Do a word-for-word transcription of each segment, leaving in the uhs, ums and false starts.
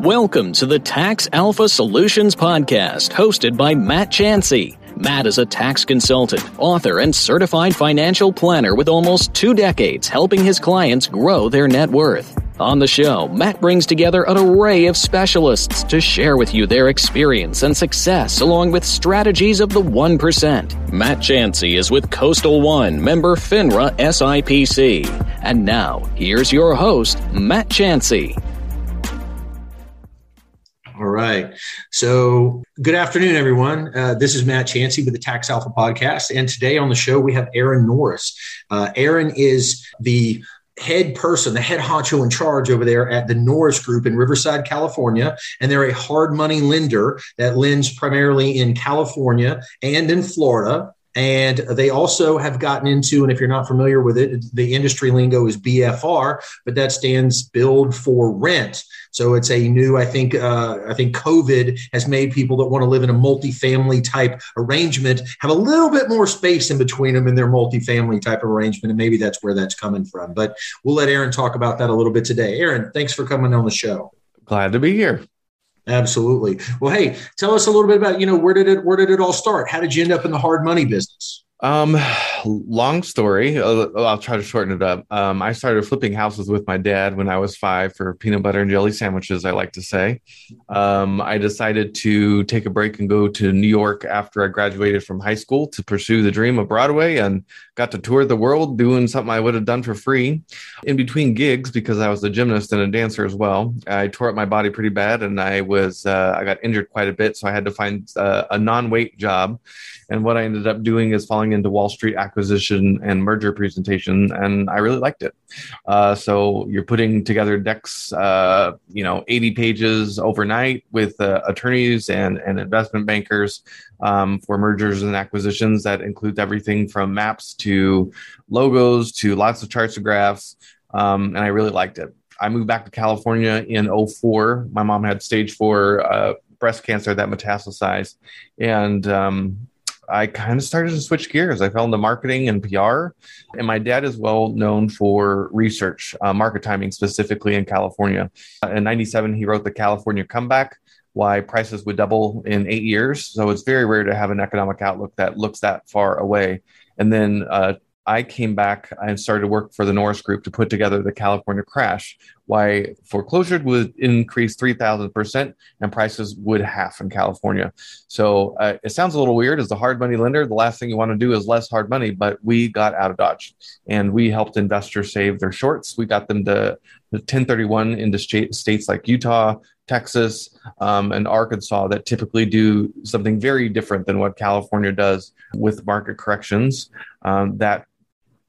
Welcome to the Tax Alpha Solutions podcast, hosted by Matt Chancey. Matt is a tax consultant, author, and certified financial planner with almost two decades helping his clients grow their net worth. On the show, Matt brings together an array of specialists to share with you their experience and success, along with strategies of the one percent. Matt Chancey is with Coastal One, member FINRA S I P C. And now, here's your host, Matt Chancey. All right. So good afternoon, everyone. Uh, this is Matt Chancey with the Tax Alpha Podcast. And today on the show, we have Aaron Norris. Uh, Aaron is the head person, the head honcho in charge over there at the Norris Group in Riverside, California. And they're a hard money lender that lends primarily in California and in Florida. And they also have gotten into, and if you're not familiar with it, the industry lingo is B F R, but that stands Build for Rent. So it's a new, I think, uh, I think COVID has made people that want to live in a multifamily type arrangement have a little bit more space in between them and their multifamily type of arrangement. And maybe that's where that's coming from. But we'll let Aaron talk about that a little bit today. Aaron, thanks for coming on the show. Glad to be here. Absolutely. Well, hey, tell us a little bit about, you know, where did it, where did it all start? How did you end up in the hard money business? Um, long story. I'll try to shorten it up. Um, I started flipping houses with my dad when I was five for peanut butter and jelly sandwiches, I like to say. Um, I decided to take a break and go to New York after I graduated from high school to pursue the dream of Broadway, and got to tour the world doing something I would have done for free. In between gigs, because I was a gymnast and a dancer as well, I tore up my body pretty bad, and I was uh, I got injured quite a bit, so I had to find uh, a non-weight job. And what I ended up doing is falling into Wall Street acquisition and merger presentation, and I really liked it. Uh, so you're putting together decks, uh, you know, eighty pages overnight with uh, attorneys and, and investment bankers um, for mergers and acquisitions that includes everything from maps to logos to lots of charts and graphs, um, and I really liked it. I moved back to California in oh four. My mom had stage four uh, breast cancer that metastasized, and um, I kind of started to switch gears. I fell into marketing and P R, and my dad is well known for research, uh, market timing, specifically in California. Uh, in ninety-seven, he wrote The California Comeback, Why Prices Would Double in Eight Years. So it's very rare to have an economic outlook that looks that far away. And then uh, I came back and started to work for the Norris Group to put together The California Crash, Why Foreclosure Would Increase three thousand percent and Prices Would Half in California. So uh, it sounds a little weird. As a hard money lender, the last thing you want to do is less hard money, but we got out of Dodge, and we helped investors save their shorts. We got them to ten thirty-one into sta- states like Utah, Texas, um, and Arkansas that typically do something very different than what California does with market corrections. Um, that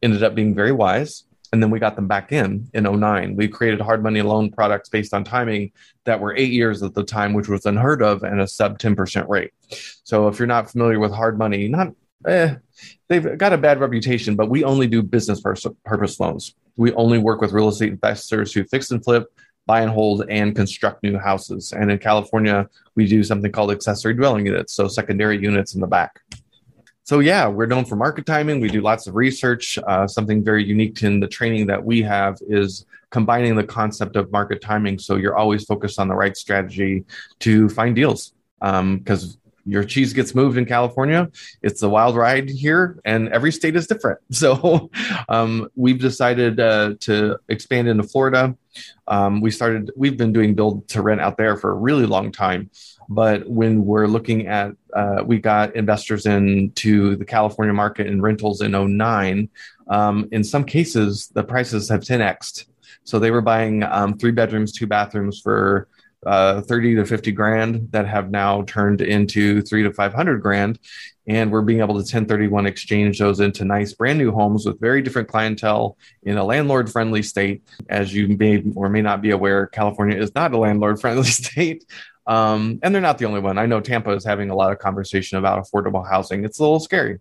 ended up being very wise. And then we got them back in, in oh nine. We created hard money loan products based on timing that were eight years at the time, which was unheard of, and a sub ten percent rate. So if you're not familiar with hard money, not eh, they've got a bad reputation, but we only do business pers- purpose loans. We only work with real estate investors who fix and flip, buy and hold, and construct new houses. And in California, we do something called accessory dwelling units, so secondary units in the back. So yeah, we're known for market timing. We do lots of research. Uh, something very unique in the training that we have is combining the concept of market timing. So you're always focused on the right strategy to find deals, because um, your cheese gets moved in California. It's a wild ride here, and every state is different. So um, we've decided uh, to expand into Florida. Um, we started, we've been doing build to rent out there for a really long time. But when we're looking at, uh, we got investors into the California market and rentals in oh nine. Um, in some cases, the prices have ten X'd. So they were buying um, three bedrooms, two bathrooms for uh, thirty to fifty grand that have now turned into three to five hundred grand. And we're being able to ten thirty-one exchange those into nice brand new homes with very different clientele in a landlord friendly state. As you may or may not be aware, California is not a landlord friendly state. Um, and they're not the only one. I know Tampa is having a lot of conversation about affordable housing. It's a little scary,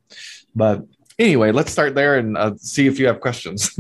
but anyway, let's start there and uh, see if you have questions.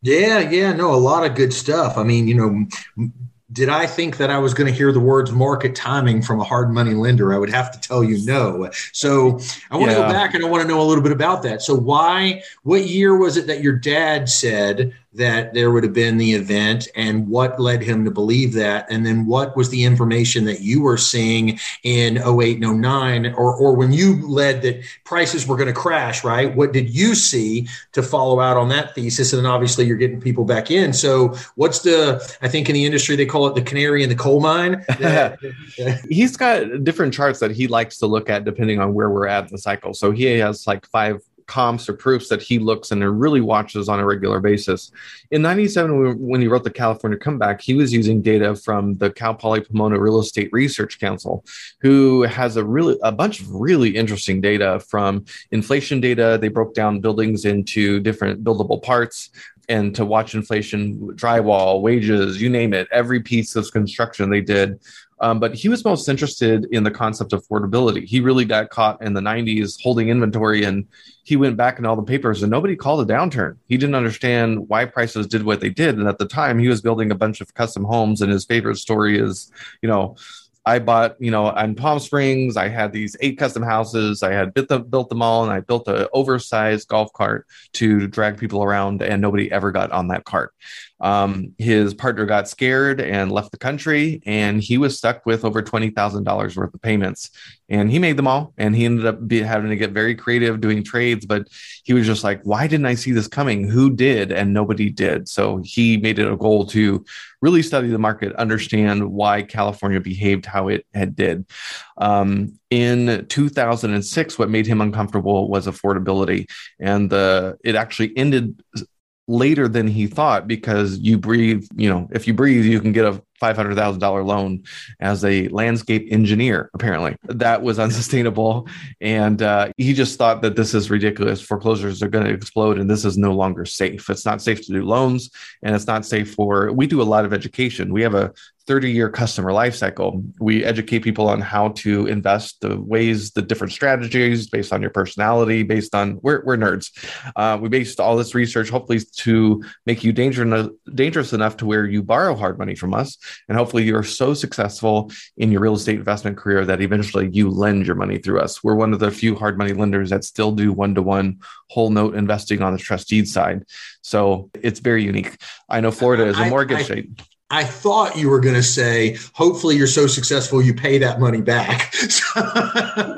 yeah. Yeah. No, a lot of good stuff. I mean, you know, did I think that I was going to hear the words market timing from a hard money lender? I would have to tell you no. So I want yeah. to go back, and I want to know a little bit about that. So why, what year was it that your dad said that there would have been the event, and what led him to believe that, and then what was the information that you were seeing in oh eight and oh nine, or or when you led that prices were going to crash, right? What did you see to follow out on that thesis? And then obviously you're getting people back in. So what's the, I think in the industry, they call it the canary in the coal mine. He's got different charts that he likes to look at depending on where we're at in the cycle. So he has like five comps or proofs that he looks and really watches on a regular basis. In ninety-seven, when he wrote the California Comeback, he was using data from the Cal Poly Pomona Real Estate Research Council, who has a really a bunch of really interesting data from inflation data. They broke down buildings into different buildable parts, and to watch inflation, drywall, wages, you name it, every piece of construction they did. Um, but he was most interested in the concept of affordability. He really got caught in the nineties holding inventory, and he went back in all the papers and nobody called a downturn. He didn't understand why prices did what they did. And at the time he was building a bunch of custom homes, and his favorite story is, you know, I bought, you know, in Palm Springs, I had these eight custom houses. I had built them, built them all, and I built an oversized golf cart to drag people around, and nobody ever got on that cart. Um, his partner got scared and left the country, and he was stuck with over twenty thousand dollars worth of payments. And he made them all, and he ended up be, having to get very creative doing trades. But he was just like, why didn't I see this coming? Who did? And nobody did. So he made it a goal to really study the market, understand why California behaved how it had did. Um, in two thousand six, what made him uncomfortable was affordability. And the it actually ended later than he thought, because you breathe, you know, if you breathe, you can get a five hundred thousand dollars loan as a landscape engineer. Apparently that was unsustainable. And uh, he just thought that this is ridiculous. Foreclosures are going to explode, and this is no longer safe. It's not safe to do loans, and it's not safe for, we do a lot of education. We have a thirty year customer life cycle. We educate people on how to invest, the ways, the different strategies based on your personality, based on, we're, we're nerds. Uh, we based all this research, hopefully to make you dangerous, dangerous enough to where you borrow hard money from us. And hopefully you're so successful in your real estate investment career that eventually you lend your money through us. We're one of the few hard money lenders that still do one-to-one whole note investing on the trustee side. So it's very unique. I know Florida is a mortgage I, I, state. I thought you were going to say, hopefully you're so successful, you pay that money back.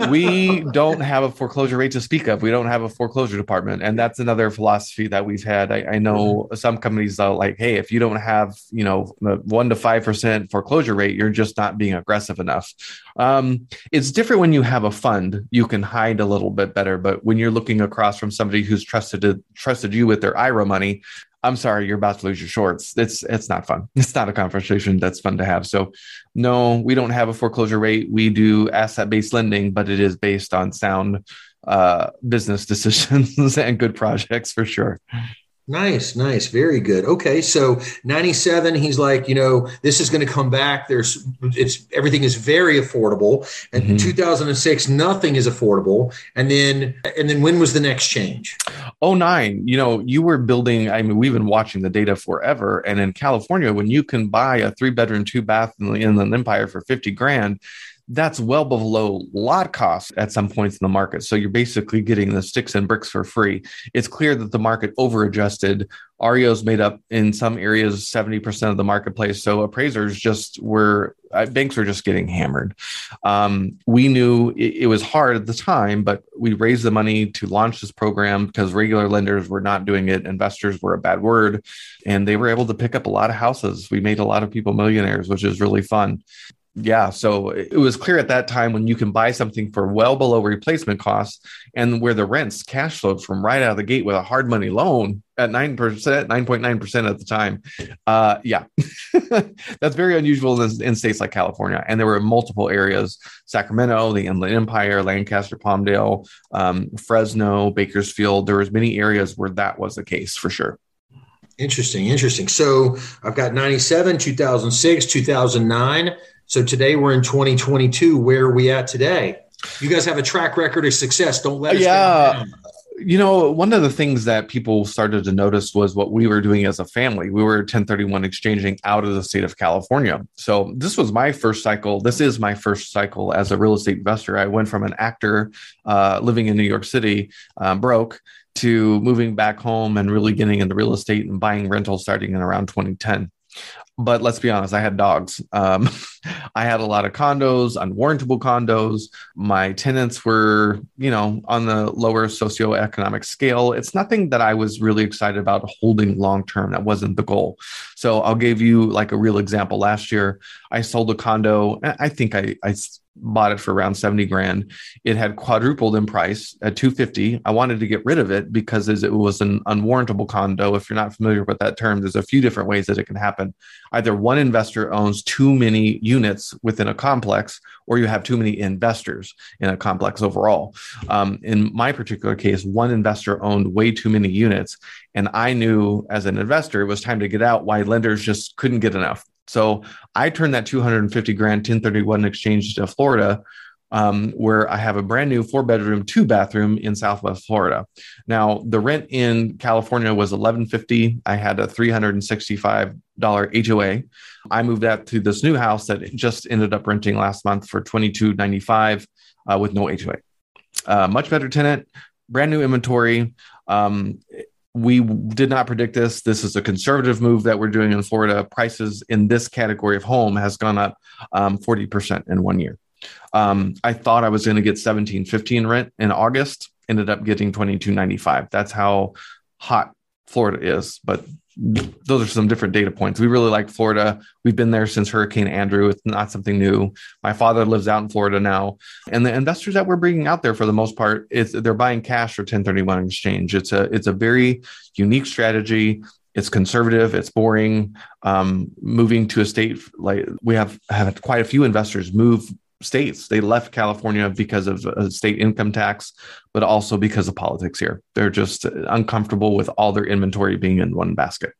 We don't have a foreclosure rate to speak of. We don't have a foreclosure department. And that's another philosophy that we've had. I, I know some companies are like, hey, if you don't have, you know, one to five percent foreclosure rate, you're just not being aggressive enough. Um, it's different when you have a fund, you can hide a little bit better. But when you're looking across from somebody who's trusted, trusted you with their I R A money, I'm sorry, you're about to lose your shorts. It's it's not fun. It's not a conversation that's fun to have. So no, we don't have a foreclosure rate. We do asset-based lending, but it is based on sound uh, business decisions and good projects for sure. Nice, nice. Very good. Okay. So ninety-seven, he's like, you know, this is going to come back. There's it's everything is very affordable. And mm-hmm. two thousand six, nothing is affordable. And then, and then when was the next change? Oh, nine, you know, you were building, I mean, we've been watching the data forever. And in California, when you can buy a three bedroom, two bath in the Inland Empire for fifty grand, that's well below lot cost at some points in the market. So you're basically getting the sticks and bricks for free. It's clear that the market over-adjusted. R E Os made up in some areas seventy percent of the marketplace. So appraisers just were, banks were just getting hammered. Um, we knew it, it was hard at the time, but we raised the money to launch this program because regular lenders were not doing it. Investors were a bad word, and they were able to pick up a lot of houses. We made a lot of people millionaires, which is really fun. Yeah, so it was clear at that time when you can buy something for well below replacement costs, and where the rents cash flows from right out of the gate with a hard money loan at nine percent, nine point nine percent at the time. Uh, yeah, that's very unusual in, in states like California. And there were multiple areas, Sacramento, the Inland Empire, Lancaster, Palmdale, um, Fresno, Bakersfield. There was many areas where that was the case for sure. Interesting, interesting. So I've got ninety-seven, two thousand six, two thousand nine. So today we're in twenty twenty-two. Where are we at today? You guys have a track record of success. Don't let us yeah. down. You know, one of the things that people started to notice was what we were doing as a family. We were ten thirty-one exchanging out of the state of California. So this was my first cycle. This is my first cycle as a real estate investor. I went from an actor uh, living in New York City, um, broke, to moving back home and really getting into real estate and buying rental starting in around twenty ten. But let's be honest, I had dogs. Um, I had a lot of condos, unwarrantable condos. My tenants were, you know, on the lower socioeconomic scale. It's nothing that I was really excited about holding long-term. That wasn't the goal. So I'll give you like a real example. Last year, I sold a condo. I think I, I bought it for around seventy grand. It had quadrupled in price at two fifty. I wanted to get rid of it because it was an unwarrantable condo. If you're not familiar with that term, there's a few different ways that it can happen. Either one investor owns too many units within a complex, or you have too many investors in a complex overall. Um, in my particular case, one investor owned way too many units. And I knew as an investor, it was time to get out. Why lenders just couldn't get enough. So I turned that two hundred fifty grand ten thirty-one exchange to Florida, um, where I have a brand new four bedroom, two bathroom in Southwest Florida. Now the rent in California was eleven fifty. I had a three hundred sixty-five dollars H O A. I moved out to this new house that just ended up renting last month for twenty-two ninety-five uh, with no H O A. Uh, much better tenant, brand new inventory. Um, We did not predict this. This is a conservative move that we're doing in Florida. Prices in this category of home has gone up um, forty percent in one year. Um, I thought I was going to get seventeen fifteen rent in August, ended up getting twenty-two ninety-five. That's how hot Florida is. But those are some different data points. We really like Florida. We've been there since Hurricane Andrew. It's not something new. My father lives out in Florida now. And the investors that we're bringing out there for the most part, it's, they're buying cash or ten thirty-one exchange. It's a, it's a very unique strategy. It's conservative. It's boring. Um, moving to a state, like we have had quite a few investors move states. They left California because of a state income tax, but also because of politics here. They're just uncomfortable with all their inventory being in one basket.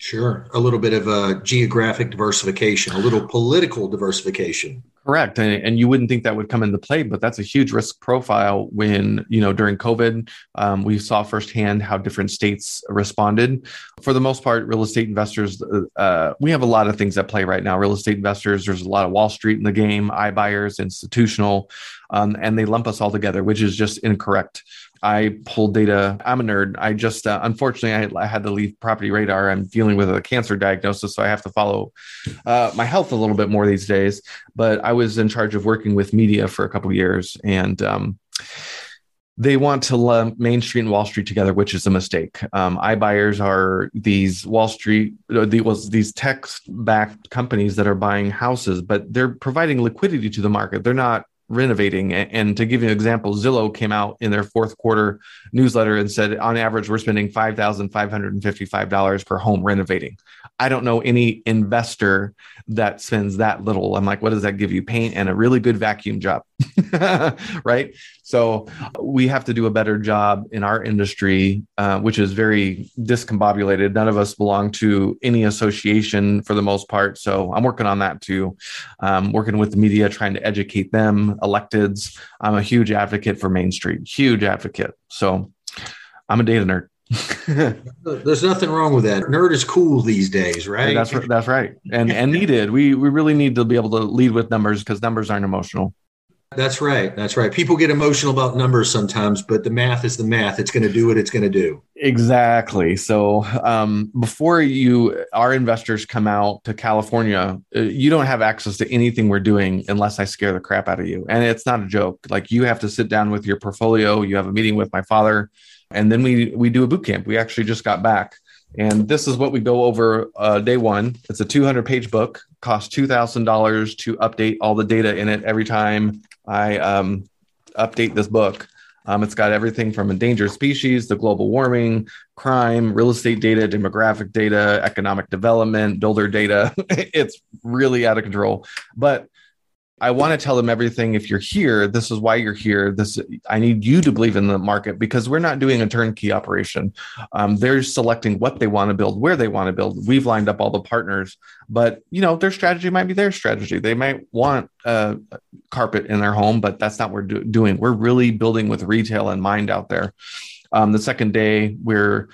Sure. A little bit of a geographic diversification, a little political diversification. Correct. And, and you wouldn't think that would come into play, but that's a huge risk profile when, you know, during COVID, um, we saw firsthand how different states responded. For the most part, real estate investors, uh, we have a lot of things at play right now. Real estate investors, there's a lot of Wall Street in the game, iBuyers, institutional, um, and they lump us all together, which is just incorrect. I pull data. I'm a nerd. I just, uh, unfortunately, I, I had to leave Property Radar. I'm dealing with a cancer diagnosis, so I have to follow uh, my health a little bit more these days. But I was in charge of working with media for a couple of years, and um, they want to lump Main Street and Wall Street together, which is a mistake. Um, iBuyers are these Wall Street, the, was these tech-backed companies that are buying houses, but they're providing liquidity to the market. They're not renovating. And to give you an example, Zillow came out in their fourth quarter newsletter and said, on average, we're spending five thousand five hundred fifty-five dollars per home renovating. I don't know any investor that spends that little. I'm like, what does that give you? Paint and a really good vacuum job, right? So we have to do a better job in our industry, uh, which is very discombobulated. None of us belong to any association for the most part. So I'm working on that too. Um, working with the media, trying to educate them, electeds. I'm a huge advocate for Main Street, huge advocate. So I'm a data nerd. There's nothing wrong with that. Nerd is cool these days, right? That's that's right. And and needed. We we really need to be able to lead with numbers because numbers aren't emotional. That's right. That's right. People get emotional about numbers sometimes, but the math is the math. It's going to do what it's going to do. Exactly. So um, before you, our investors come out to California, you don't have access to anything we're doing unless I scare the crap out of you. And it's not a joke. Like you have to sit down with your portfolio. You have a meeting with my father, and then we we do a boot camp. We actually just got back. And this is what we go over uh, day one. It's a two hundred page book, costs two thousand dollars to update all the data in it every time I um, update this book. Um, it's got everything from endangered species, the global warming, crime, real estate data, demographic data, economic development, builder data. It's really out of control. But I want to tell them everything. If you're here, this is why you're here. This I need you to believe in the market because we're not doing a turnkey operation. Um, they're selecting what they want to build, where they want to build. We've lined up all the partners, but you know their strategy might be their strategy. They might want uh, carpet in their home, but that's not what we're do- doing. We're really building with retail in mind out there. Um, the second day, we're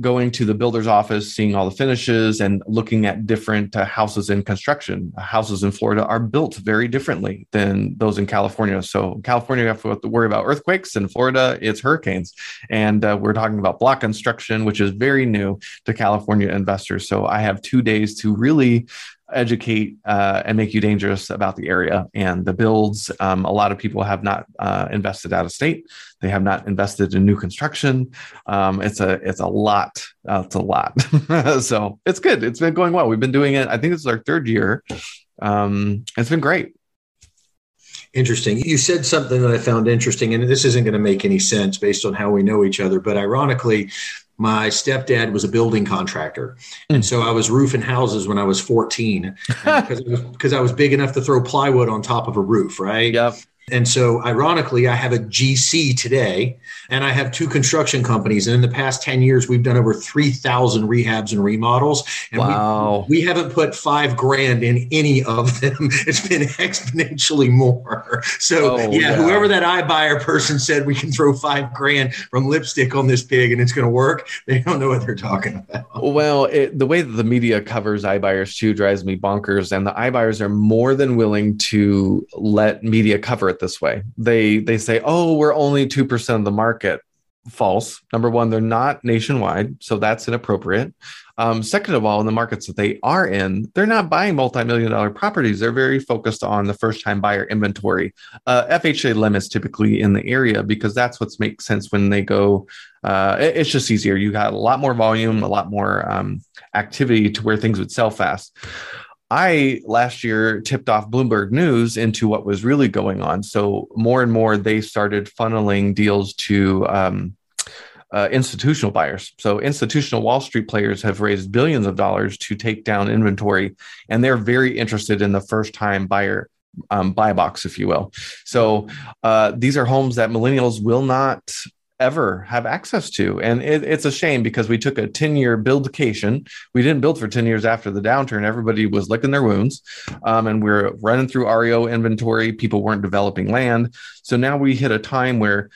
going to the builder's office, seeing all the finishes and looking at different uh, houses in construction. Houses in Florida are built very differently than those in California. So California, you have to worry about earthquakes. In Florida, it's hurricanes. And uh, we're talking about block construction, which is very new to California investors. So I have two days to really educate uh, and make you dangerous about the area and the builds. Um, a lot of people have not uh, invested out of state. They have not invested in new construction. Um, it's a it's a lot. Uh, it's a lot. So it's good. It's been going well. We've been doing it. I think this is our third year. Um, it's been great. Interesting. You said something that I found interesting, and this isn't going to make any sense based on how we know each other, but ironically, my stepdad was a building contractor. And so I was roofing houses when I was fourteen because because I was big enough to throw plywood on top of a roof, right? Yep. And so ironically, I have a G C today and I have two construction companies. And in the past ten years, we've done over three thousand rehabs and remodels. And wow. we, we haven't put five grand in any of them. It's been exponentially more. So oh, yeah, yeah, whoever that iBuyer person said we can throw five grand from lipstick on this pig and it's going to work, they don't know what they're talking about. Well, it, the way that the media covers iBuyers too drives me bonkers. And the iBuyers are more than willing to let media cover it this way. They they say, oh, we're only two percent of the market. False. Number one, they're not nationwide. So that's inappropriate. Um, second of all, in the markets that they are in, they're not buying multi-million dollar properties. They're very focused on the first-time buyer inventory. Uh, F H A limits typically in the area because that's what makes sense when they go. Uh, it, it's just easier. You got a lot more volume, a lot more um, activity to where things would sell fast. I last year tipped off Bloomberg News into what was really going on. So more and more, they started funneling deals to um, uh, institutional buyers. So institutional Wall Street players have raised billions of dollars to take down inventory, and they're very interested in the first-time buyer um, buy box, if you will. So uh, these are homes that millennials will not ever have access to. And it, it's a shame because we took a ten year buildcation. We didn't build for ten years after the downturn. Everybody was licking their wounds um, and we we're running through R E O inventory. People weren't developing land. So now we hit a time where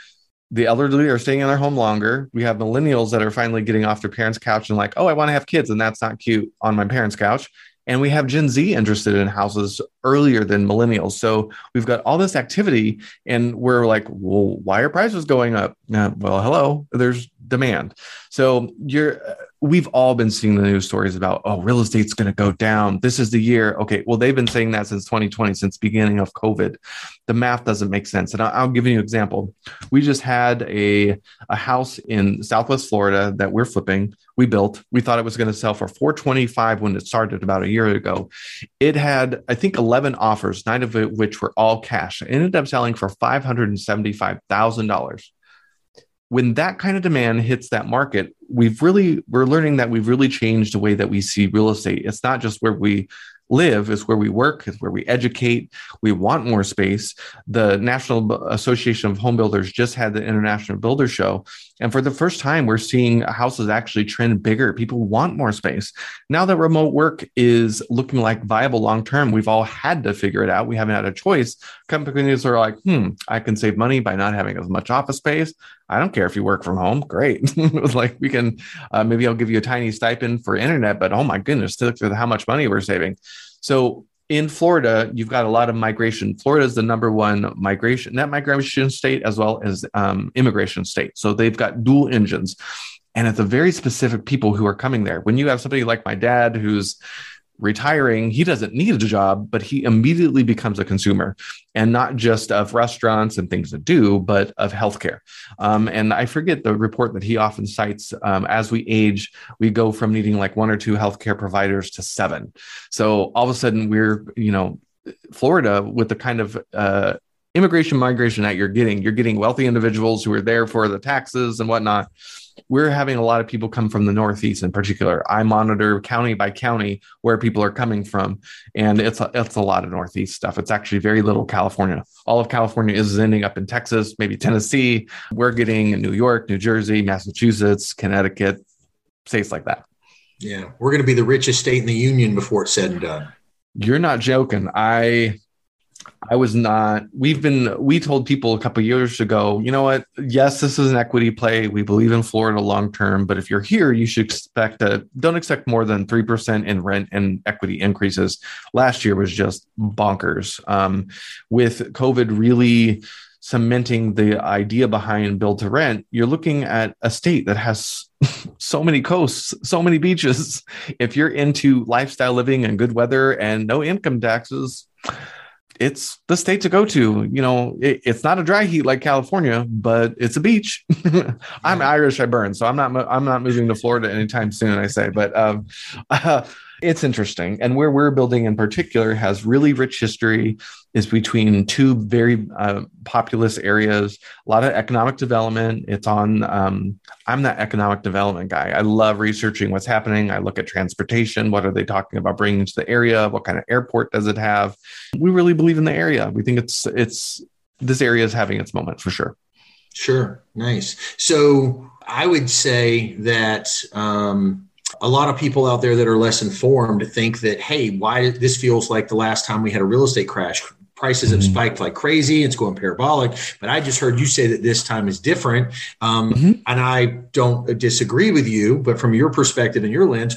the elderly are staying in their home longer. We have millennials that are finally getting off their parents' couch and like, oh, I want to have kids. And that's not cute on my parents' couch. And we have Gen Z interested in houses earlier than millennials. So we've got all this activity and we're like, well, why are prices going up? Uh, well, hello, there's demand. So you're, we've all been seeing the news stories about, oh, real estate's going to go down. This is the year. Okay, well, they've been saying that since twenty twenty, since beginning of COVID. The math doesn't make sense. And I'll, I'll give you an example. We just had a, a house in Southwest Florida that we're flipping. We built, we thought it was going to sell for four twenty-five when it started about a year ago. It had, I think, eleven offers, nine of which were all cash. It ended up selling for five hundred seventy-five thousand dollars. When that kind of demand hits that market, we've really, we're learning that we've really changed the way that we see real estate. It's not just where we live, it's where we work, it's where we educate. We want more space. The National Association of Home Builders just had the International Builder Show. And for the first time, we're seeing houses actually trend bigger. People want more space. Now that remote work is looking like viable long-term, we've all had to figure it out. We haven't had a choice. Companies are like, hmm, I can save money by not having as much office space. I don't care if you work from home. Great. It was like, we can, uh, maybe I'll give you a tiny stipend for internet, but oh my goodness, look at how much money we're saving. So in Florida, you've got a lot of migration. Florida is the number one migration, net migration state, as well as um, immigration state. So they've got dual engines. And it's a very specific people who are coming there. When you have somebody like my dad, who's retiring, he doesn't need a job, but he immediately becomes a consumer, and not just of restaurants and things to do, but of healthcare. Um, and I forget the report that he often cites. Um, as we age, we go from needing like one or two healthcare providers to seven. So all of a sudden we're, you know, Florida with the kind of, uh, immigration migration that you're getting, you're getting wealthy individuals who are there for the taxes and whatnot. We're having a lot of people come from the Northeast in particular. I monitor county by county where people are coming from. And it's a, it's a lot of Northeast stuff. It's actually very little California. All of California is ending up in Texas, maybe Tennessee. We're getting New York, New Jersey, Massachusetts, Connecticut, states like that. Yeah, we're going to be the richest state in the union before it's said and done. You're not joking. I... I was not, we've been, we told people a couple of years ago, you know what? Yes, this is an equity play. We believe in Florida long-term, but if you're here, you should expect a, don't expect more than three percent in rent and equity increases. Last year was just bonkers. Um, with COVID really cementing the idea behind build to rent, you're looking at a state that has so many coasts, so many beaches. If you're into lifestyle living and good weather and no income taxes, it's the state to go to. You know, it, it's not a dry heat like California, but it's a beach. I'm Irish, I burn, so I'm not. I'm not moving to Florida anytime soon. I say, but um, uh, it's interesting. And where we're building in particular has really rich history. Is between two very uh, populous areas. A lot of economic development. It's on. Um, I'm that economic development guy. I love researching what's happening. I look at transportation. What are they talking about bringing to the area? What kind of airport does it have? We really believe in the area. We think it's it's this area is having its moment for sure. Sure, nice. So I would say that. Um, A lot of people out there that are less informed think that, hey, why this feels like the last time we had a real estate crash. Prices have mm-hmm. spiked like crazy. It's going parabolic. But I just heard you say that this time is different. Um, mm-hmm. And I don't disagree with you. But from your perspective and your lens,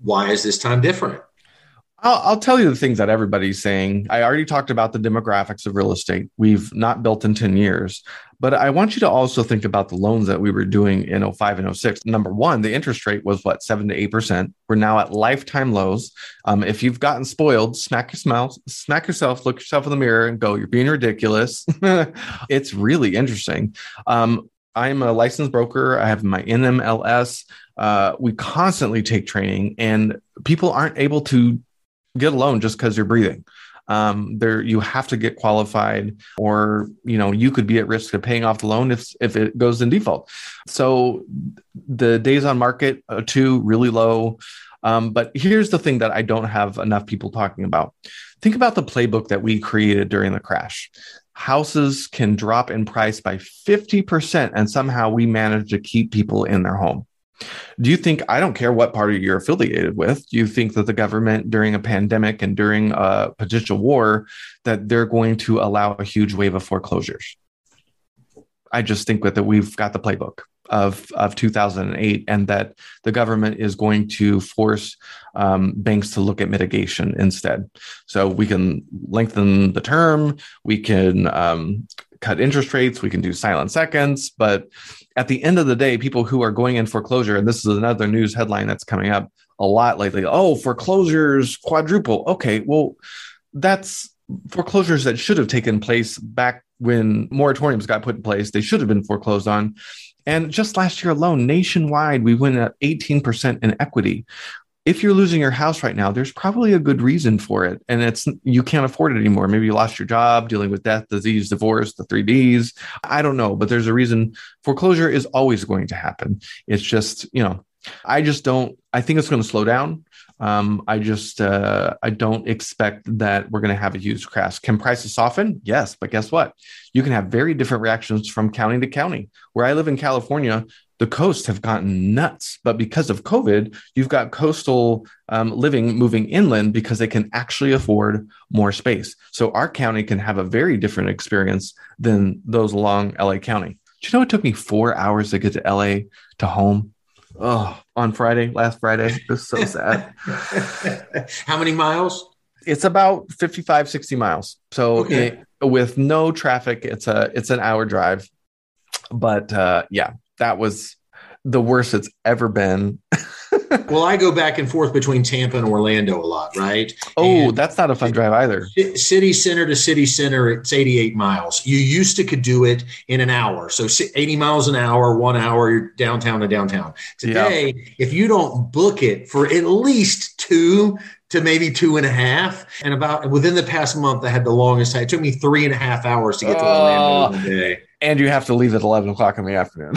why is this time different? I'll, I'll tell you the things that everybody's saying. I already talked about the demographics of real estate. We've not built in ten years, but I want you to also think about the loans that we were doing in oh five and oh six. Number one, the interest rate was what, seven to eight percent. We're now at lifetime lows. Um, if you've gotten spoiled, smack your mouth, smack yourself, look yourself in the mirror, and go, "You're being ridiculous." It's really interesting. Um, I'm a licensed broker. I have my N M L S. Uh, we constantly take training, and people aren't able to get a loan just because you're breathing. Um, there, you have to get qualified, or you know, you could be at risk of paying off the loan if if it goes in default. So the days on market are too really low. Um, but here's the thing that I don't have enough people talking about. Think about the playbook that we created during the crash. Houses can drop in price by fifty percent, and somehow we managed to keep people in their home. Do you think, I don't care what party you're affiliated with, do you think that the government during a pandemic and during a potential war, that they're going to allow a huge wave of foreclosures? I just think that we've got the playbook of, of two thousand eight, and that the government is going to force um, banks to look at mitigation instead. So we can lengthen the term, we can um, cut interest rates, we can do silent seconds, but at the end of the day, people who are going in foreclosure, and this is another news headline that's coming up a lot lately. Oh, foreclosures quadruple. Okay, well, that's foreclosures that should have taken place back when moratoriums got put in place. They should have been foreclosed on. And just last year alone, nationwide, we went up eighteen percent in equity. If you're losing your house right now, there's probably a good reason for it. And it's, you can't afford it anymore. Maybe you lost your job, dealing with death, disease, divorce, the three Ds. I don't know, but there's a reason. Foreclosure is always going to happen. It's just, you know, I just don't, I think it's going to slow down. Um, I just, uh, I don't expect that we're going to have a huge crash. Can prices soften? Yes. But guess what? You can have very different reactions from county to county. Where I live in California, the coasts have gotten nuts, but because of COVID, you've got coastal um, living moving inland because they can actually afford more space. So our county can have a very different experience than those along L A County. Do you know it took me four hours to get to L A to home? Oh, on Friday, last Friday. It was so sad. How many miles? It's about fifty-five, sixty miles. So okay. it, with no traffic, it's a it's an hour drive. But uh, yeah. That was the worst it's ever been. Well, I go back and forth between Tampa and Orlando a lot, right? Oh, and that's not a fun drive either. City center to city center, it's eighty-eight miles. You used to could do it in an hour. So eighty miles an hour, one hour, you're downtown to downtown. Today, yeah. If you don't book it for at least two to maybe two and a half, and about within the past month, I had the longest time. It took me three and a half hours to get to oh. Orlando in the day. And you have to leave at eleven o'clock in the afternoon.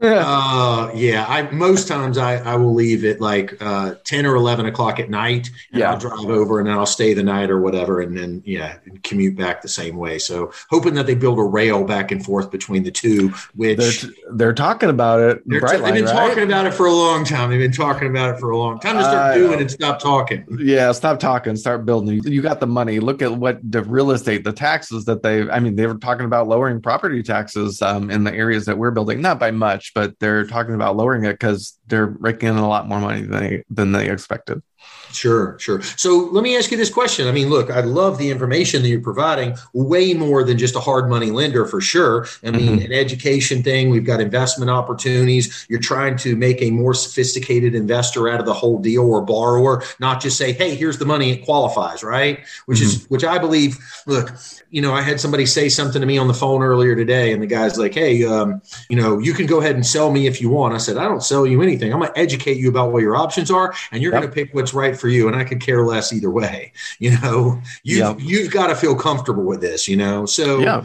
uh, yeah, I most times I, I will leave at like uh, ten or eleven o'clock at night, and yeah. I'll drive over and then I'll stay the night or whatever, and then yeah, commute back the same way. So hoping that they build a rail back and forth between the two, which they're, t- they're talking about it. They're t- they've been right? talking about it for a long time. They've been talking about it for a long time. Just start uh, doing and stop talking. Yeah, stop talking. Start building. You got the money. Look at what the real estate, the taxes that they. I mean, they were talking about lowering property taxes um, in the areas that we're building, not by much. But they're talking about lowering it because they're raking in a lot more money than they, than they expected. Sure, sure. So let me ask you this question. I mean, look, I love the information that you're providing, way more than just a hard money lender for sure. I mean, mm-hmm. an education thing, we've got investment opportunities. You're trying to make a more sophisticated investor out of the whole deal or borrower, not just say, hey, here's the money, it qualifies, right? Which mm-hmm. is, which I believe, look, you know, I had somebody say something to me on the phone earlier today, and the guy's like, hey, um, you know, you can go ahead and sell me if you want. I said, I don't sell you anything. I'm going to educate you about what your options are, and you're yep. going to pick what's right for you, and I could care less either way. You know, you've, yeah. you've got to feel comfortable with this, you know? So, yeah.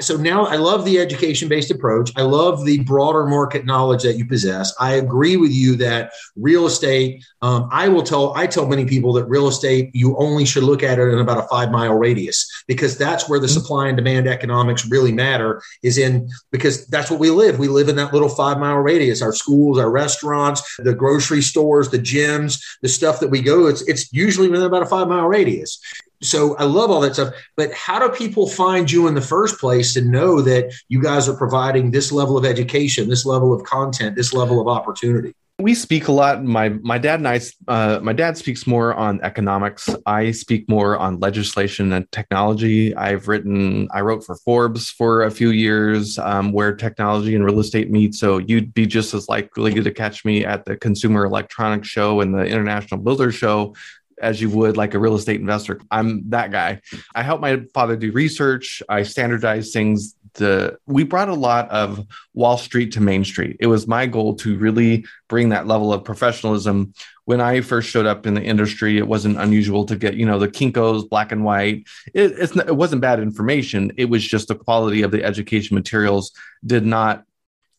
so now I love the education-based approach. I love the broader market knowledge that you possess. I agree with you that real estate, um, I will tell, I tell many people that real estate, you only should look at it in about a five mile radius, because that's where the mm-hmm. supply and demand economics really matter, is in, because that's what we live. We live in that little five mile radius, our schools, our restaurants, the grocery stores, the gyms, the stuff that we go, it's, it's usually within about a five mile radius. So I love all that stuff, but how do people find you in the first place to know that you guys are providing this level of education, this level of content, this level of opportunity? We speak a lot. My my dad and I, uh, my dad speaks more on economics. I speak more on legislation and technology. I've written, I wrote for Forbes for a few years, um, where technology and real estate meet. So you'd be just as likely to catch me at the Consumer Electronics Show and the International Builder Show as you would like a real estate investor. I'm that guy. I helped my father do research. I standardized things. The, we brought a lot of Wall Street to Main Street. It was my goal to really bring that level of professionalism. When I first showed up in the industry, it wasn't unusual to get, you know, the Kinko's, black and white. It, it's, it wasn't bad information. It was just the quality of the education materials did not,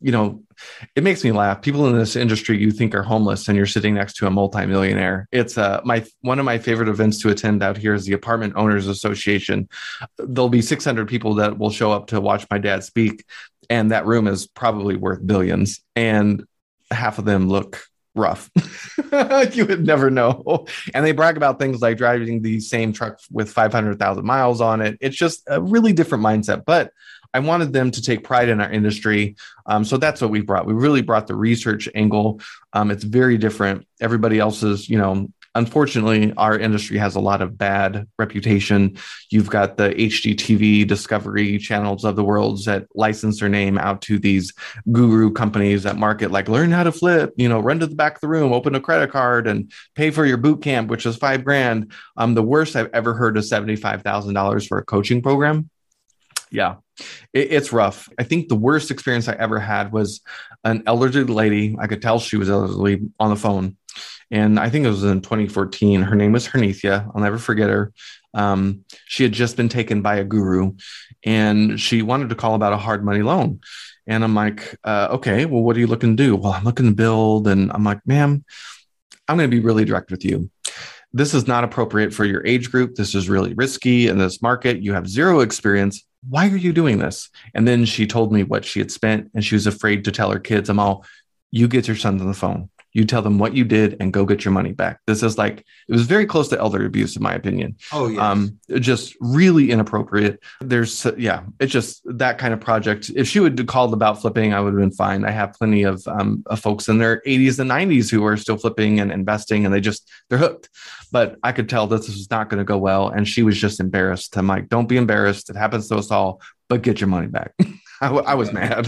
you know, it makes me laugh. People in this industry you think are homeless, and you're sitting next to a multimillionaire. It's uh, my one of my favorite events to attend out here is the Apartment Owners Association. There'll be six hundred people that will show up to watch my dad speak, and that room is probably worth billions. And half of them look rough. You would never know. And they brag about things like driving the same truck with five hundred thousand miles on it. It's just a really different mindset. But I wanted them to take pride in our industry. Um, so that's what we brought. We really brought the research angle. Um, it's very different. Everybody else's, you know, unfortunately, our industry has a lot of bad reputation. You've got the H G T V Discovery channels of the world that license their name out to these guru companies that market like learn how to flip, you know, run to the back of the room, open a credit card and pay for your boot camp, which is five grand. Um, the worst I've ever heard is seventy-five thousand dollars for a coaching program. Yeah, it, it's rough. I think the worst experience I ever had was an elderly lady. I could tell she was elderly on the phone. And I think it was in twenty fourteen. Her name was Herneithia. I'll never forget her. Um, she had just been taken by a guru, and she wanted to call about a hard money loan. And I'm like, uh, okay, well, what are you looking to do? Well, I'm looking to build. And I'm like, ma'am, I'm going to be really direct with you. This is not appropriate for your age group. This is really risky in this market. You have zero experience. Why are you doing this? And then she told me what she had spent, and she was afraid to tell her kids. I'm all, you get your sons on the phone. You tell them what you did and go get your money back. This is like, it was very close to elder abuse, in my opinion. Oh, yeah. Um, just really inappropriate. There's, yeah, it's just that kind of project. If she would have called about flipping, I would have been fine. I have plenty of, um, of folks in their eighties and nineties who are still flipping and investing, and they just, they're hooked. But I could tell that this was not going to go well. And she was just embarrassed. I'm like, don't be embarrassed. It happens to us all, but get your money back. I, w- I was mad.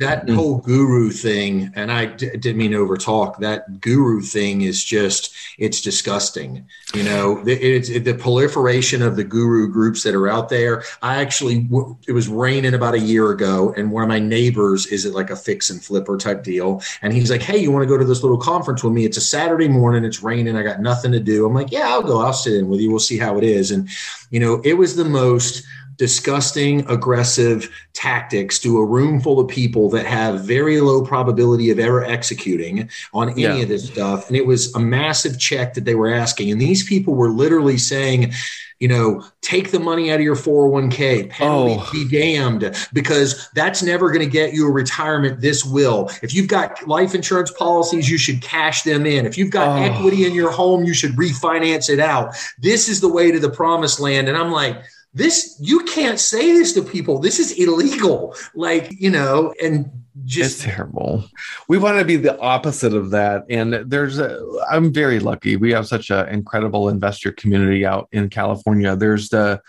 That whole guru thing, and I d- didn't mean to overtalk, that guru thing is just, it's disgusting. You know, the, it's, it, the proliferation of the guru groups that are out there. I actually, w- it was raining about a year ago, and one of my neighbors is at like a fix and flipper type deal. And he's like, hey, you want to go to this little conference with me? It's a Saturday morning. It's raining. I got nothing to do. I'm like, yeah, I'll go. I'll sit in with you. We'll see how it is. And, you know, it was the most disgusting, aggressive tactics to a room full of people that have very low probability of ever executing on any yeah. of this stuff. And it was a massive check that they were asking. And these people were literally saying, you know, take the money out of your four oh one k, penalty oh. be damned, because that's never going to get you a retirement. This will. If you've got life insurance policies, you should cash them in. If you've got oh. equity in your home, you should refinance it out. This is the way to the promised land. And I'm like, this, you can't say this to people. This is illegal. Like, you know, and just it's terrible. We want to be the opposite of that. And there's, a, I'm very lucky. We have such an incredible investor community out in California. There's the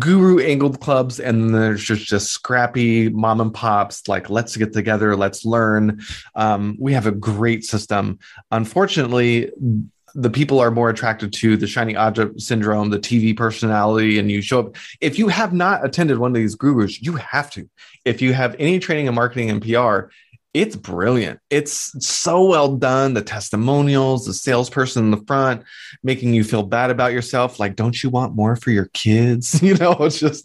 guru angled clubs, and there's just, just scrappy mom and pops, like, let's get together, let's learn. Um, we have a great system. Unfortunately, the people are more attracted to the shiny object syndrome, the T V personality, and you show up. If you have not attended one of these gurus, you have to. If you have any training in marketing and P R, it's brilliant. It's so well done. The testimonials, the salesperson in the front, making you feel bad about yourself. Like, don't you want more for your kids? You know, it's just,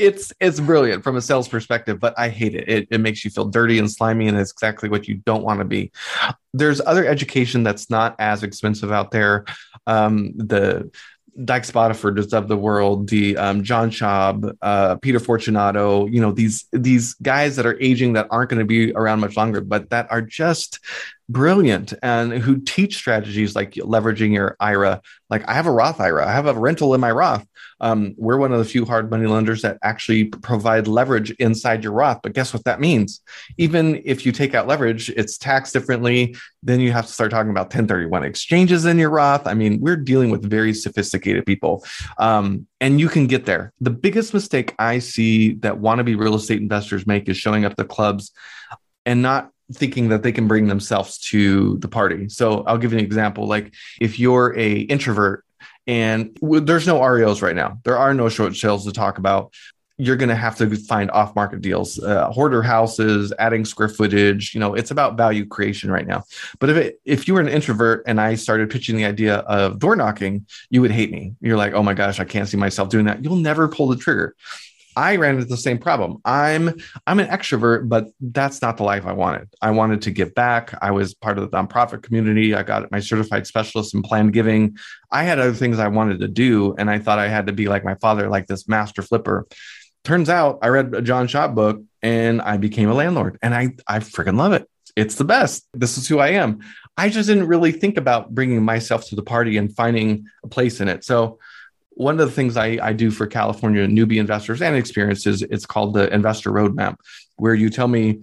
it's, it's brilliant from a sales perspective, but I hate it. It, it makes you feel dirty and slimy, and it's exactly what you don't want to be. There's other education that's not as expensive out there. Um, the Dyches Boddiford is of the world, the um, John Schaub, uh, Peter Fortunato, you know, these these guys that are aging that aren't going to be around much longer, but that are just brilliant and who teach strategies like leveraging your I R A. Like, I have a Roth I R A. I have a rental in my Roth. Um, we're one of the few hard money lenders that actually provide leverage inside your Roth. But guess what that means? Even if you take out leverage, it's taxed differently. Then you have to start talking about ten thirty-one exchanges in your Roth. I mean, we're dealing with very sophisticated people, um, and you can get there. The biggest mistake I see that wannabe real estate investors make is showing up to clubs and not thinking that they can bring themselves to the party. So I'll give you an example. Like, if you're a introvert, and there's no R E Os right now. There are no short sales to talk about. You're going to have to find off-market deals, uh, hoarder houses, adding square footage. You know, it's about value creation right now. But if it, if you were an introvert and I started pitching the idea of door knocking, you would hate me. You're like, oh my gosh, I can't see myself doing that. You'll never pull the trigger. I ran into the same problem. I'm I'm an extrovert, but that's not the life I wanted. I wanted to give back. I was part of the nonprofit community. I got my certified specialist in planned giving. I had other things I wanted to do, and I thought I had to be like my father, like this master flipper. Turns out I read a John Schaub book, and I became a landlord, and I, I freaking love it. It's the best. This is who I am. I just didn't really think about bringing myself to the party and finding a place in it. So one of the things I, I do for California newbie investors and experiences, it's called the investor roadmap, where you tell me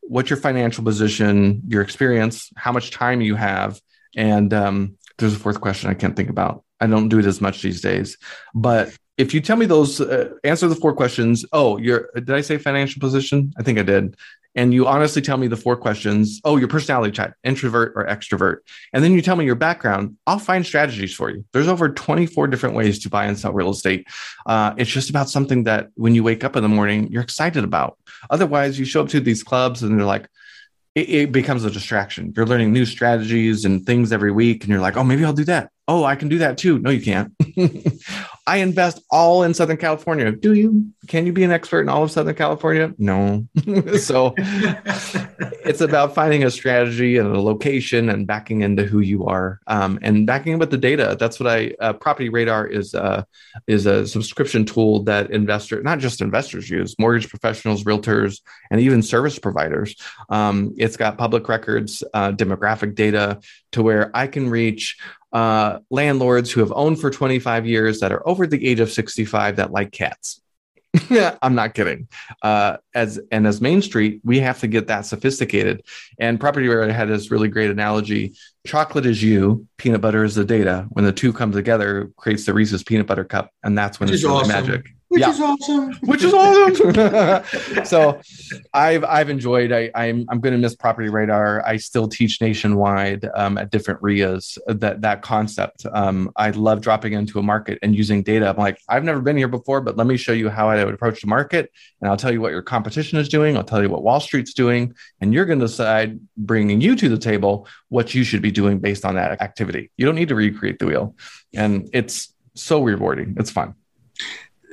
what's your financial position, your experience, how much time you have. And um, there's a fourth question I can't think about. I don't do it as much these days. But if you tell me those, uh, answer the four questions. Oh, your did I say financial position? I think I did. And you honestly tell me the four questions. Oh, your personality type, introvert or extrovert. And then you tell me your background. I'll find strategies for you. There's over twenty-four different ways to buy and sell real estate. Uh, it's just about something that when you wake up in the morning, you're excited about. Otherwise, you show up to these clubs and they're like, it, it becomes a distraction. You're learning new strategies and things every week. And you're like, oh, maybe I'll do that. Oh, I can do that too. No, you can't. I invest all in Southern California. Do you? Can you be an expert in all of Southern California? No. So it's about finding a strategy and a location and backing into who you are, um, and backing up with the data. That's what I, uh, Property Radar is, uh, is a subscription tool that investor, not just investors use, mortgage professionals, realtors, and even service providers. Um, it's got public records, uh, demographic data to where I can reach Uh, landlords who have owned for twenty-five years that are over the age of sixty-five that like cats. I'm not kidding. Uh, as and as Main Street, we have to get that sophisticated. And Property Radar had this really great analogy. Chocolate is you, peanut butter is the data. When the two come together, it creates the Reese's peanut butter cup. And that's when Which it's really awesome. magic. Which yeah. is awesome. Which is awesome. So I've I've enjoyed. I, I'm I'm going to miss Property Radar. I still teach nationwide um, at different R I As. That that concept. Um, I love dropping into a market and using data. I'm like, I've never been here before, but let me show you how I would approach the market, and I'll tell you what your competition is doing. I'll tell you what Wall Street's doing, and you're going to decide, bringing you to the table, what you should be doing based on that activity. You don't need to recreate the wheel, and it's so rewarding. It's fun.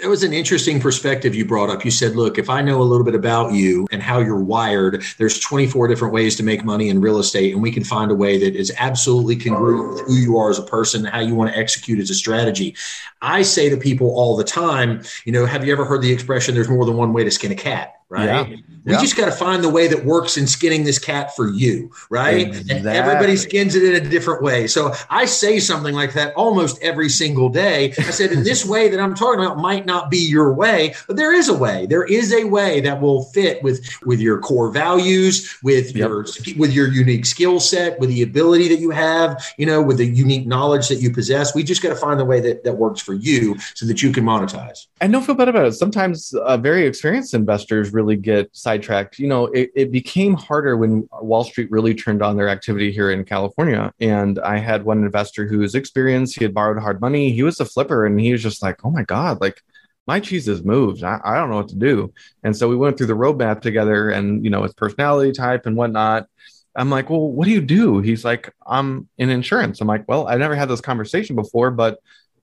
It was an interesting perspective you brought up. You said, look, if I know a little bit about you and how you're wired, there's twenty-four different ways to make money in real estate, and we can find a way that is absolutely congruent with who you are as a person, how you want to execute as a strategy. I say to people all the time, you know, have you ever heard the expression, there's more than one way to skin a cat? Right. Yeah. We yeah. just got to find the way that works in skinning this cat for you. Right. Exactly. And everybody skins it in a different way. So I say something like that almost every single day. I said, in this way that I'm talking about might not be your way, but there is a way. There is a way that will fit with, with your core values, with yep. your, with your unique skill set, with the ability that you have, you know, with the unique knowledge that you possess. We just got to find the way that, that works for you so that you can monetize. And don't feel bad about it. Sometimes uh, very experienced investors really Really get sidetracked. You know, it, it became harder when Wall Street really turned on their activity here in California. And I had one investor who was experienced. He had borrowed hard money. He was a flipper, and he was just like, "Oh my God, like my cheese has moved. I, I don't know what to do." And so we went through the roadmap together, and you know, his personality type and whatnot. I'm like, "Well, what do you do?" He's like, "I'm in insurance." I'm like, "Well, I've never had this conversation before, but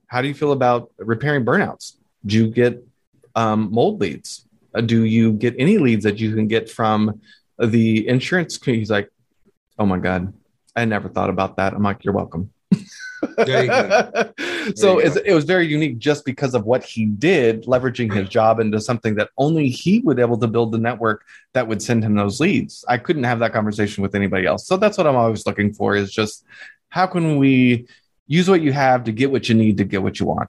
how do you feel about repairing burnouts? Do you get um, mold leads? Do you get any leads that you can get from the insurance company?" He's like, "Oh my God, I never thought about that." I'm like, "You're welcome." There you go. There so you go. It was very unique just because of what he did, leveraging his job into something that only he would be able to build the network that would send him those leads. I couldn't have that conversation with anybody else. So that's what I'm always looking for, is just how can we use what you have to get what you need to get what you want?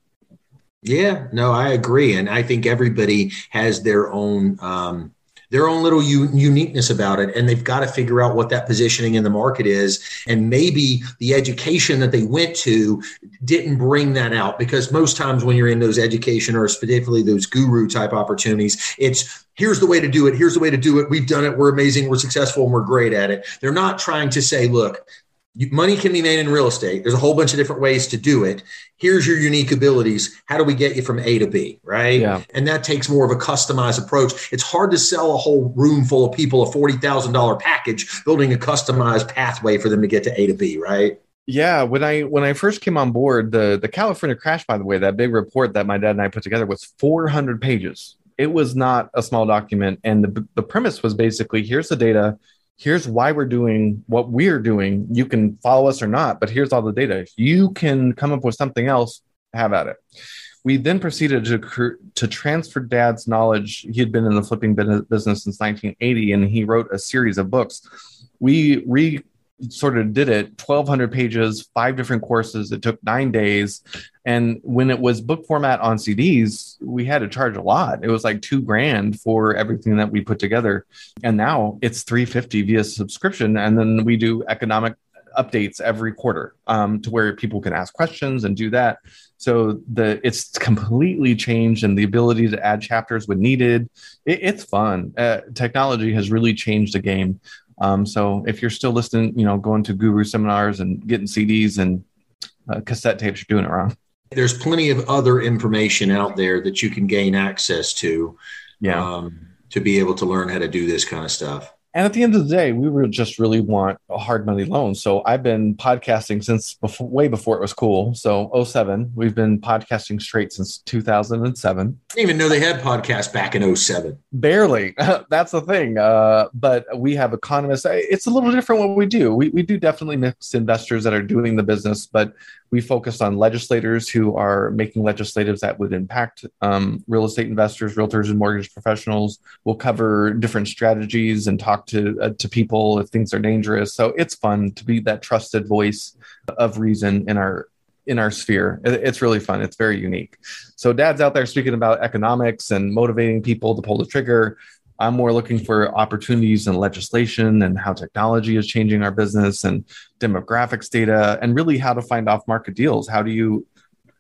Yeah, no, I agree. And I think everybody has their own um, their own little u- uniqueness about it. And they've got to figure out what that positioning in the market is. And maybe the education that they went to didn't bring that out, because most times when you're in those education or specifically those guru type opportunities, it's here's the way to do it. Here's the way to do it. We've done it. We're amazing. We're successful and we're great at it. They're not trying to say, look, money can be made in real estate. There's a whole bunch of different ways to do it. Here's your unique abilities. How do we get you from A to B, right? Yeah. And that takes more of a customized approach. It's hard to sell a whole room full of people a forty thousand dollars package, building a customized pathway for them to get to A to B, right? Yeah. When I when I first came on board, the, the California crash, by the way, that big report that my dad and I put together was four hundred pages. It was not a small document. And the the premise was basically, here's the data. Here's why we're doing what we're doing. You can follow us or not, but here's all the data. If you can come up with something else, have at it. We then proceeded to to transfer Dad's knowledge. He had been in the flipping business since nineteen eighty, and he wrote a series of books. We re sort of did it, twelve hundred pages, five different courses. It took nine days. And when it was book format on C Ds, we had to charge a lot. It was like two grand for everything that we put together. And now it's three hundred fifty dollars via subscription. And then we do economic updates every quarter um, to where people can ask questions and do that. So the it's completely changed, and the ability to add chapters when needed. It, it's fun. Uh, technology has really changed the game. Um, so if you're still listening, you know, going to guru seminars and getting C Ds and uh, cassette tapes, you're doing it wrong. There's plenty of other information out there that you can gain access to, yeah, um, to be able to learn how to do this kind of stuff. And at the end of the day, we were just really want a hard money loan. So I've been podcasting since before, way before it was cool. So oh seven, we've been podcasting straight since two thousand seven. I didn't even know they had podcasts back in oh seven. Barely. That's the thing. Uh, but we have economists. It's a little different what we do. We we do definitely mix investors that are doing the business, but we focus on legislators who are making legislatives that would impact um, real estate investors, realtors, and mortgage professionals. We'll cover different strategies and talk to uh, to people if things are dangerous. So it's fun to be that trusted voice of reason in our in our sphere. It's really fun. It's very unique. So Dad's out there speaking about economics and motivating people to pull the trigger. I'm more looking for opportunities in legislation and how technology is changing our business and demographics data, and really how to find off market deals. How do you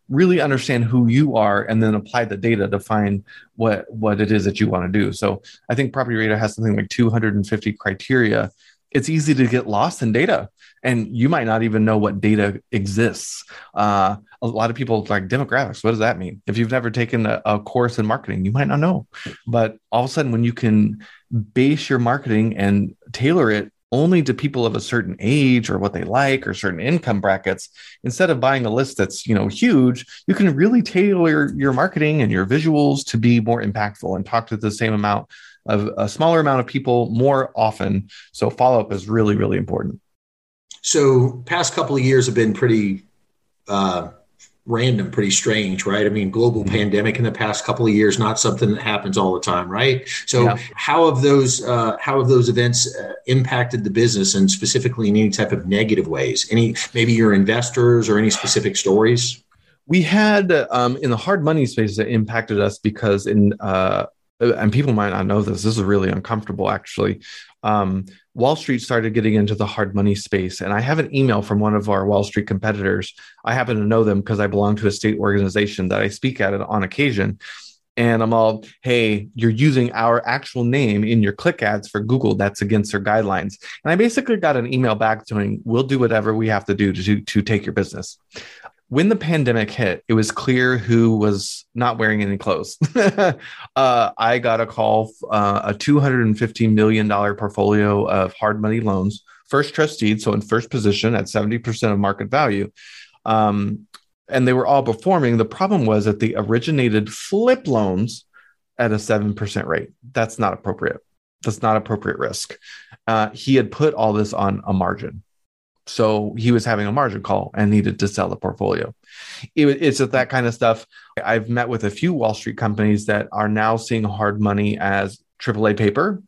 really understand who you are and then apply the data to find what, what it is that you want to do? So I think PropertyRadar has something like two hundred fifty criteria. It's easy to get lost in data, and you might not even know what data exists. Uh, a lot of people like demographics. What does that mean? If you've never taken a, a course in marketing, you might not know. But all of a sudden, when you can base your marketing and tailor it only to people of a certain age or what they like or certain income brackets. Instead of buying a list that's, you know, huge, you can really tailor your marketing and your visuals to be more impactful and talk to the same amount of a smaller amount of people more often. So follow-up is really, really important. So past couple of years have been pretty uh, random, pretty strange, right? I mean, global mm-hmm. pandemic in the past couple of years, not something that happens all the time, right? So yeah. how have those uh, how have those events uh, impacted the business, and specifically in any type of negative ways? Any, maybe your investors or any specific stories? We had um, in the hard money space that impacted us because in uh, and people might not know this, this is really uncomfortable, actually. Um, Wall Street started getting into the hard money space. And I have an email from one of our Wall Street competitors. I happen to know them because I belong to a state organization that I speak at on occasion. And I'm all, hey, you're using our actual name in your click ads for Google. That's against their guidelines. And I basically got an email back saying, we'll do whatever we have to do to, to, to take your business. When the pandemic hit, it was clear who was not wearing any clothes. uh, I got a call, uh, a two hundred fifty million dollars portfolio of hard money loans, first trust deed, so in first position at seventy percent of market value. Um, and they were all performing. The problem was that they originated flip loans at a seven percent rate. That's not appropriate. That's not appropriate risk. Uh, he had put all this on a margin. So he was having a margin call and needed to sell the portfolio. It, it's that kind of stuff. I've met with a few Wall Street companies that are now seeing hard money as triple A paper.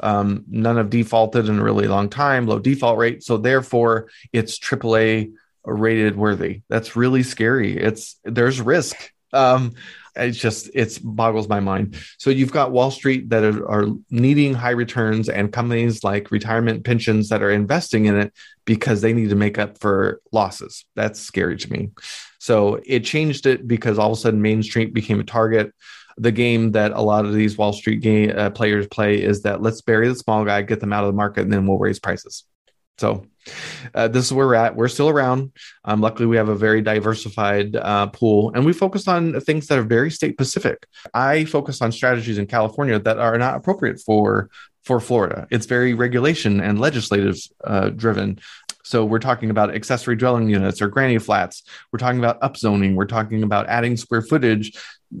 Um, none have defaulted in a really long time, low default rate. So therefore, it's triple A rated worthy. That's really scary. It's there's risk. Um, it's just, it boggles my mind. So you've got Wall Street that are, are needing high returns, and companies like retirement pensions that are investing in it because they need to make up for losses. That's scary to me. So it changed it because all of a sudden Main Street became a target. The game that a lot of these Wall Street game, uh, players play is that let's bury the small guy, get them out of the market, and then we'll raise prices. So uh, this is where we're at. We're still around. Um, luckily, we have a very diversified uh, pool, and we focus on things that are very state specific. I focus on strategies in California that are not appropriate for, for Florida. It's very regulation and legislative uh, driven. So we're talking about accessory dwelling units or granny flats. We're talking about upzoning. We're talking about adding square footage.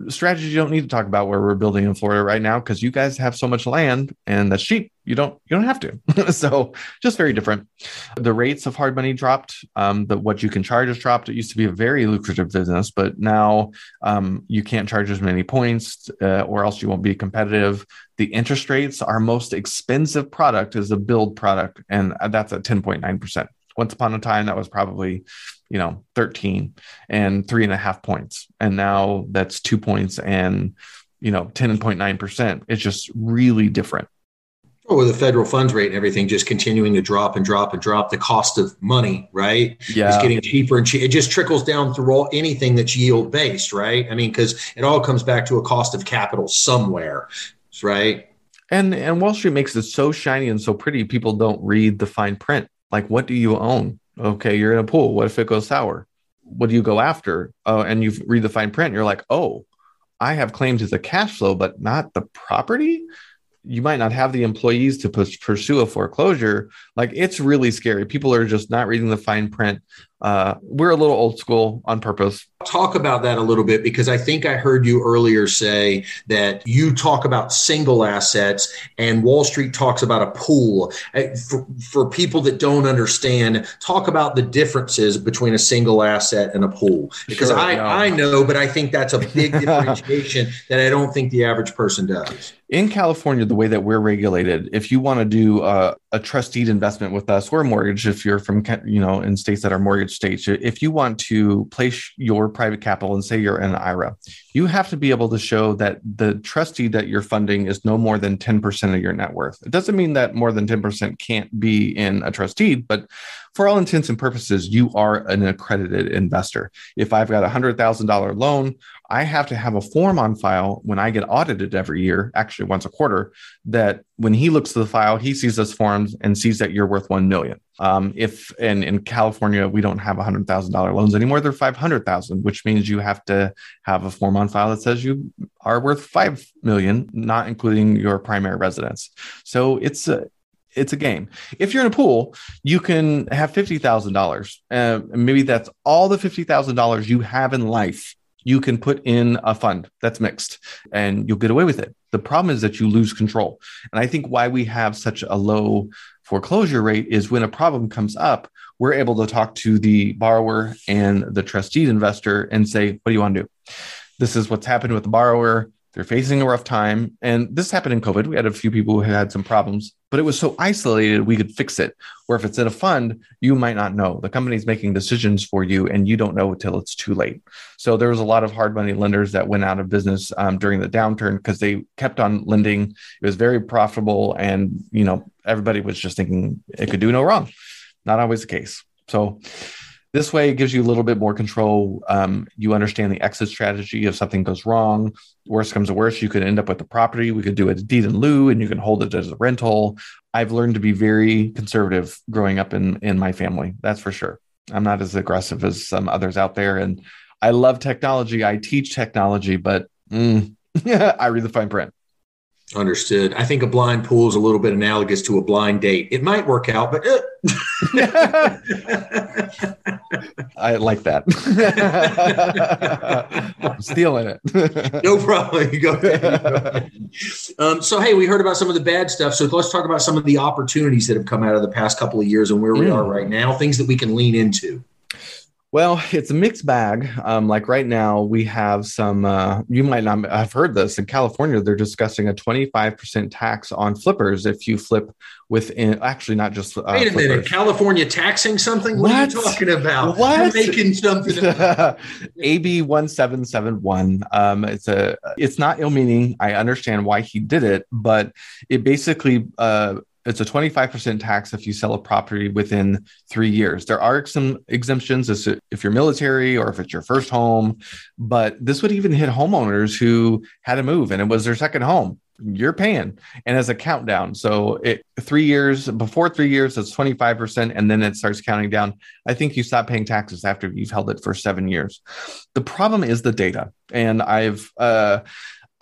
Strategies you don't need to talk about where we're building in Florida right now because you guys have so much land and that's cheap. You don't you don't have to. So just very different. The rates of hard money dropped. Um, the what you can charge has dropped. It used to be a very lucrative business, but now um, you can't charge as many points uh, or else you won't be competitive. The interest rates, our most expensive product is a build product, and that's at ten point nine percent. Once upon a time, that was probably, you know, thirteen and three and a half points. And now that's two points and, you know, ten point nine percent. It's just really different. Oh, with the federal funds rate and everything just continuing to drop and drop and drop, the cost of money, right? Yeah. It's getting cheaper and cheaper. It just trickles down through all anything that's yield based, right? I mean, because it all comes back to a cost of capital somewhere, right? And, and Wall Street makes it so shiny and so pretty, people don't read the fine print. Like, what do you own? Okay, you're in a pool. What if it goes sour? What do you go after? Oh, and you read the fine print. You're like, oh, I have claims as a cash flow, but not the property. You might not have the employees to push, pursue a foreclosure. Like, it's really scary. People are just not reading the fine print. Uh, we're a little old school on purpose. Talk about that a little bit, because I think I heard you earlier say that you talk about single assets and Wall Street talks about a pool. For, for people that don't understand, talk about the differences between a single asset and a pool. Because sure, I, no. I know, but I think that's a big differentiation that I don't think the average person does. In California, the way that we're regulated, if you want to do a, a trust deed investment with us, or a mortgage, if you're from, you know, in states that are mortgage states, if you want to place your private capital and say you're in an I R A, you have to be able to show that the trustee that you're funding is no more than ten percent of your net worth. It doesn't mean that more than ten percent can't be in a trust deed, but for all intents and purposes, you are an accredited investor. If I've got a one hundred thousand dollars loan, I have to have a form on file when I get audited every year, actually once a quarter, that when he looks at the file, he sees those forms and sees that you're worth one million dollars. Um, if and in California, we don't have one hundred thousand dollars loans anymore. They're five hundred thousand dollars, which means you have to have a form on file that says you are worth five million dollars, not including your primary residence. So it's a, it's a game. If you're in a pool, you can have fifty thousand dollars. Uh, maybe that's all the fifty thousand dollars you have in life. You can put in a fund that's mixed and you'll get away with it. The problem is that you lose control. And I think why we have such a low foreclosure rate is when a problem comes up, we're able to talk to the borrower and the trustee investor and say, what do you want to do? This is what's happened with the borrower. They're facing a rough time. And this happened in COVID. We had a few people who had some problems, but it was so isolated, we could fix it. Or if it's in a fund, you might not know. The company's making decisions for you and you don't know until it's too late. So there was a lot of hard money lenders that went out of business um, during the downturn because they kept on lending. It was very profitable. And, you know, everybody was just thinking it could do no wrong. Not always the case. So this way, it gives you a little bit more control. Um, you understand the exit strategy. If something goes wrong, worst comes to worst, you could end up with the property. We could do a deed in lieu and you can hold it as a rental. I've learned to be very conservative growing up in, in my family. That's for sure. I'm not as aggressive as some others out there. And I love technology. I teach technology, but mm, I read the fine print. Understood. I think a blind pool is a little bit analogous to a blind date. It might work out, but uh. I like that. I'm stealing it. No problem. You go ahead. Um, so, hey, we heard about some of the bad stuff. So let's talk about some of the opportunities that have come out of the past couple of years and where we mm. are right now, things that we can lean into. Well, it's a mixed bag. Um, like right now, we have some, uh, you might not have heard this, in California, they're discussing a twenty-five percent tax on flippers if you flip within, actually not just uh, Wait a flippers. minute, California taxing something? What, what are you talking about? What? You're making something about. A B seventeen seventy-one. Um, it's, a, it's not ill-meaning. I understand why he did it, but it basically... Uh, It's a twenty-five percent tax if you sell a property within three years. There are some exemptions if you're military or if it's your first home, but this would even hit homeowners who had to move and it was their second home. You're paying. And as a countdown, so it, three years, before three years, it's twenty-five percent. And then it starts counting down. I think you stop paying taxes after you've held it for seven years. The problem is the data. And I've... uh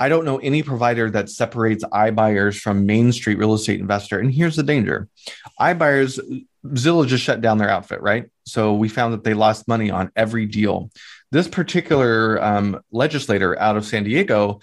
I don't know any provider that separates iBuyers from Main Street real estate investor. And here's the danger. iBuyers, Zillow just shut down their outfit, right? So we found that they lost money on every deal. This particular um, legislator out of San Diego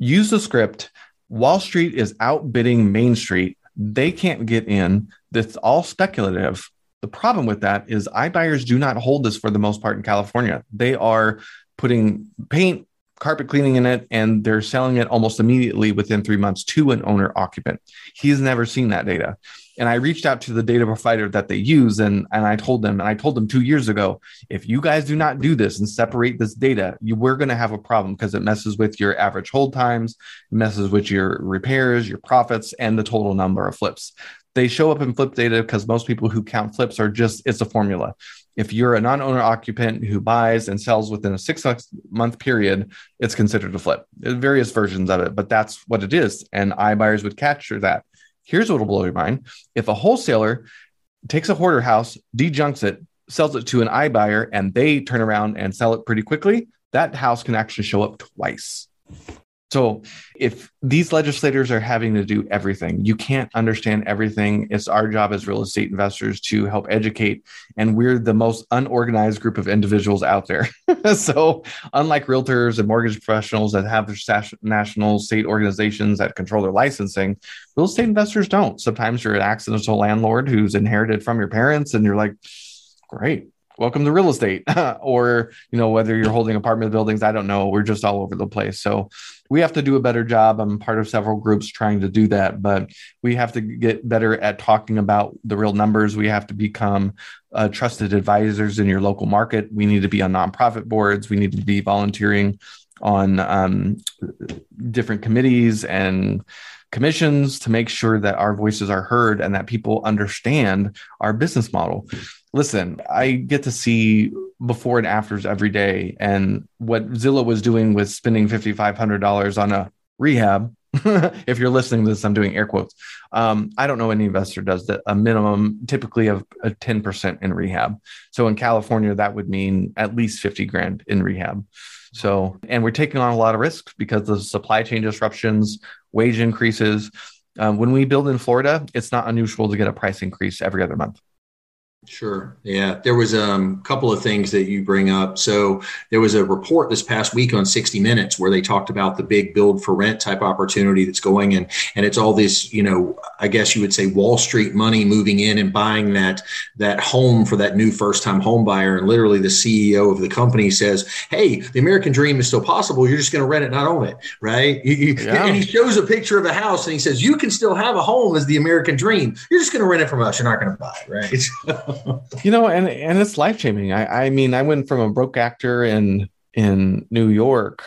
used the script. Wall Street is outbidding Main Street. They can't get in. That's all speculative. The problem with that is iBuyers do not hold this for the most part in California. They are putting paint, carpet cleaning in it, and they're selling it almost immediately within three months to an owner occupant. He's never seen that data. And I reached out to the data provider that they use. And, and I told them, and I told them two years ago, if you guys do not do this and separate this data, you, we're going to have a problem because it messes with your average hold times, messes with your repairs, your profits, and the total number of flips. They show up in flip data because most people who count flips are just, it's a formula. If you're a non-owner occupant who buys and sells within a six-month period, it's considered a flip. Various versions of it, but that's what it is. And iBuyers would capture that. Here's what will blow your mind. If a wholesaler takes a hoarder house, dejunks it, sells it to an iBuyer, and they turn around and sell it pretty quickly, that house can actually show up twice. So if these legislators are having to do everything, you can't understand everything. It's our job as real estate investors to help educate. And we're the most unorganized group of individuals out there. So unlike realtors and mortgage professionals that have their national state organizations that control their licensing, real estate investors don't. Sometimes you're an accidental landlord who's inherited from your parents and you're like, great. Welcome to real estate, or, you know, whether you're holding apartment buildings, I don't know. We're just all over the place. So we have to do a better job. I'm part of several groups trying to do that, but we have to get better at talking about the real numbers. We have to become uh, trusted advisors in your local market. We need to be on nonprofit boards. We need to be volunteering on um, different committees and commissions to make sure that our voices are heard and that people understand our business model. Listen, I get to see before and afters every day. And what Zillow was doing was spending five thousand five hundred dollars on a rehab. If you're listening to this, I'm doing air quotes. Um, I don't know any investor does that, a minimum typically of a ten percent in rehab. So in California, that would mean at least fifty grand in rehab. So, and we're taking on a lot of risk because of supply chain disruptions, wage increases. Um, when we build in Florida, it's not unusual to get a price increase every other month. Sure. Yeah. There was a um, couple of things that you bring up. So there was a report this past week on sixty minutes where they talked about the big build for rent type opportunity that's going in. And it's all this, you know, I guess you would say Wall Street money moving in and buying that, that home for that new first time home buyer. And literally the C E O of the company says, hey, the American dream is still possible. You're just going to rent it, not own it. Right. You, you, yeah. And he shows a picture of a house and he says, you can still have a home as the American dream. You're just going to rent it from us. You're not going to buy it. Right. You know, and, and it's life changing. I, I mean, I went from a broke actor in in New York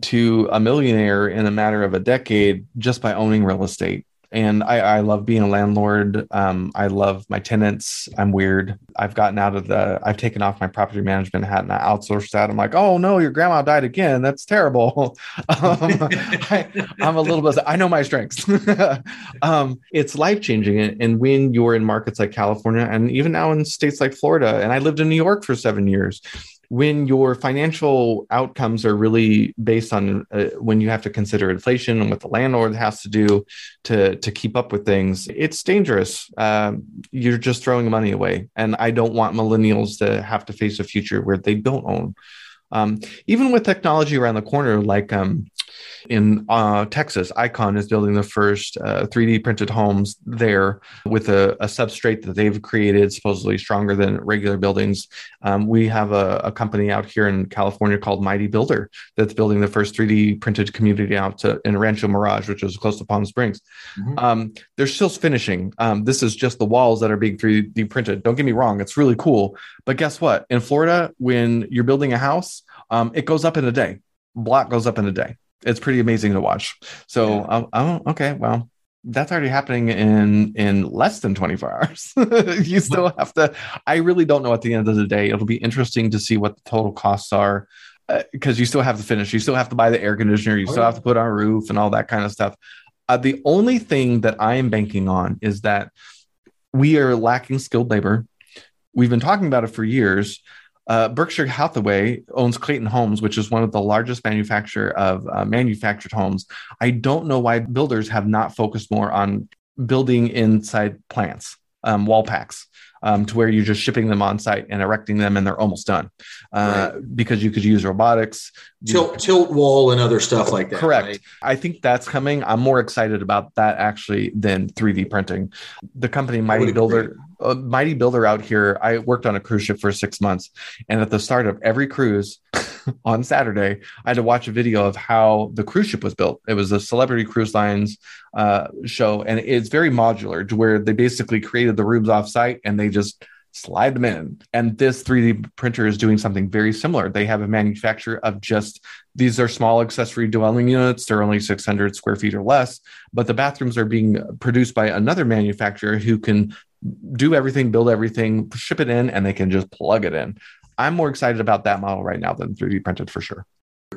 to a millionaire in a matter of a decade just by owning real estate. And I, I love being a landlord. Um, I love my tenants. I'm weird. I've gotten out of the, I've taken off my property management hat and I outsourced that. I'm like, oh no, your grandma died again. That's terrible. um, I, I'm a little bit, I know my strengths. um, it's life-changing. And when you're in markets like California and even now in states like Florida, and I lived in New York for seven years, when your financial outcomes are really based on uh, when you have to consider inflation and what the landlord has to do to, to keep up with things, it's dangerous. Uh, you're just throwing money away. And I don't want millennials to have to face a future where they don't own. Um, even with technology around the corner, like um, in uh, Texas, Icon is building the first uh, three D printed homes there with a, a substrate that they've created, supposedly stronger than regular buildings. Um, we have a, a company out here in California called Mighty Builder that's building the first three D printed community out to, in Rancho Mirage, which is close to Palm Springs. Mm-hmm. Um, they're still finishing. Um, this is just the walls that are being three D printed. Don't get me wrong. It's really cool. But guess what? In Florida, when you're building a house, Um, it goes up in a day. Block goes up in a day. It's pretty amazing to watch. So, yeah. um, oh, okay, well, that's already happening in in less than twenty-four hours. You still have to. I really don't know at the end of the day. It'll be interesting to see what the total costs are because uh, you still have to finish. You still have to buy the air conditioner. You oh, still yeah. have to put on a roof and all that kind of stuff. Uh, the only thing that I am banking on is that we are lacking skilled labor. We've been talking about it for years. Uh, Berkshire Hathaway owns Clayton Homes, which is one of the largest manufacturer of uh, manufactured homes. I don't know why builders have not focused more on building inside plants, um, wall packs, um, to where you're just shipping them on site and erecting them and they're almost done uh, right. because you could use robotics. Tilt, tilt wall and other stuff like that. Correct. Right? I think that's coming. I'm more excited about that actually than three D printing. The company Mighty Builder... A Mighty Builder out here, I worked on a cruise ship for six months. And at the start of every cruise on Saturday, I had to watch a video of how the cruise ship was built. It was a Celebrity Cruise Lines uh, show. And it's very modular to where they basically created the rooms off site and they just slide them in. And this three D printer is doing something very similar. They have a manufacturer of just, these are small accessory dwelling units. They're only six hundred square feet or less, but the bathrooms are being produced by another manufacturer who can do everything, build everything, ship it in, and they can just plug it in. I'm more excited about that model right now than three D printed for sure.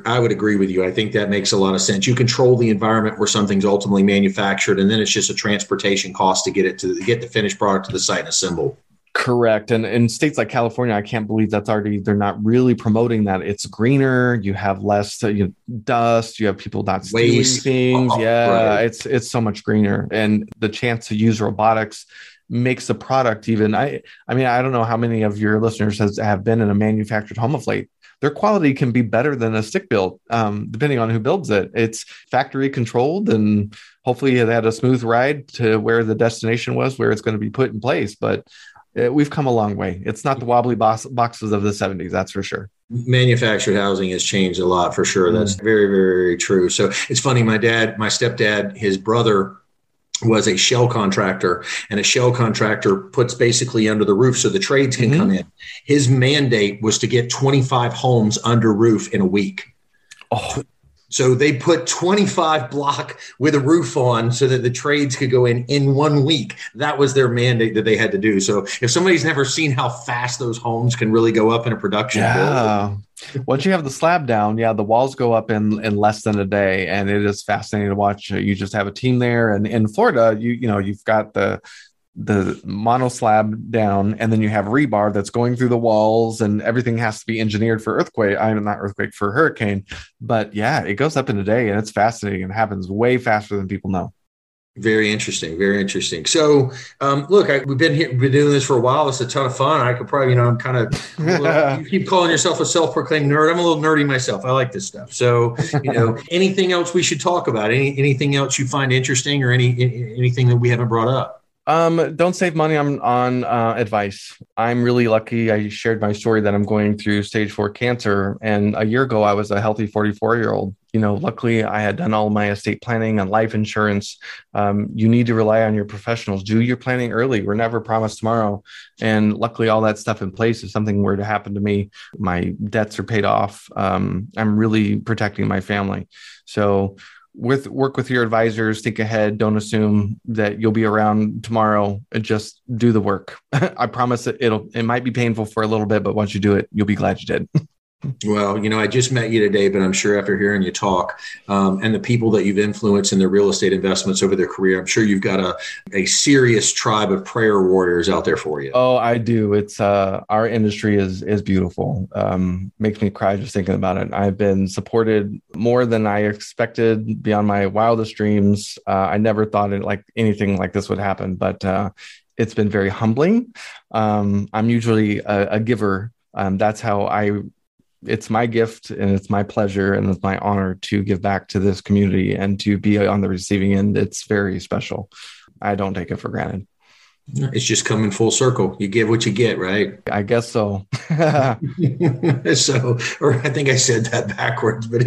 I would agree with you. I think that makes a lot of sense. You control the environment where something's ultimately manufactured, and then it's just a transportation cost to get it to get the finished product to the site and assembled. Correct. And in states like California, I can't believe that's already, they're not really promoting that. It's greener. You have less you know, dust. You have people not stealing things. Oh, yeah, right. it's it's so much greener. And the chance to use robotics makes the product even, I I mean, I don't know how many of your listeners has, have been in a manufactured home of late. Their quality can be better than a stick build, um, depending on who builds it. It's factory controlled and hopefully it had a smooth ride to where the destination was, where it's going to be put in place. But it, we've come a long way. It's not the wobbly box, boxes of the seventies, that's for sure. Manufactured housing has changed a lot for sure. That's very, very, very true. So it's funny, my dad, my stepdad, his brother was a shell contractor, and a shell contractor puts basically under the roof so the trades can mm-hmm. come in. His mandate was to get twenty-five homes under roof in a week. Oh. So they put twenty-five block with a roof on so that the trades could go in in one week. That was their mandate that they had to do. So if somebody's never seen how fast those homes can really go up in a production yeah. build. Once you have the slab down, yeah, the walls go up in, in less than a day. And it is fascinating to watch. You just have a team there. And in Florida, you you know, you've got the the mono slab down, and then you have rebar that's going through the walls, and everything has to be engineered for earthquake. I'm not earthquake for hurricane, but yeah, it goes up in a day and it's fascinating and happens way faster than people know. Very interesting. Very interesting. So, um, look, I, we've been here, been doing this for a while. It's a ton of fun. I could probably, you know, I'm kind of, well, you keep calling yourself a self-proclaimed nerd. I'm a little nerdy myself. I like this stuff. So, you know, anything else we should talk about? Any anything else you find interesting, or any anything that we haven't brought up? Um, don't save money on on uh, advice. I'm really lucky. I shared my story that I'm going through stage four cancer, and a year ago I was a healthy forty-four year old. You know, luckily I had done all my estate planning and life insurance. Um, you need to rely on your professionals. Do your planning early. We're never promised tomorrow. And luckily all that stuff in place. If something were to happen to me, my debts are paid off. Um, I'm really protecting my family. So with work with your advisors, think ahead. Don't assume that you'll be around tomorrow. Just do the work. I promise it, it'll, it might be painful for a little bit, but once you do it, you'll be glad you did. Well, you know, I just met you today, but I'm sure after hearing you talk um, and the people that you've influenced in their real estate investments over their career, I'm sure you've got a, a serious tribe of prayer warriors out there for you. Oh, I do. It's uh, our industry is is beautiful. Um, makes me cry just thinking about it. I've been supported more than I expected, beyond my wildest dreams. Uh, I never thought it like anything like this would happen, but uh, it's been very humbling. Um, I'm usually a, a giver. Um, that's how I. It's my gift and it's my pleasure and it's my honor to give back to this community and to be on the receiving end. It's very special. I don't take it for granted. It's just coming full circle. You give what you get, right? I guess so. So, or I think I said that backwards, but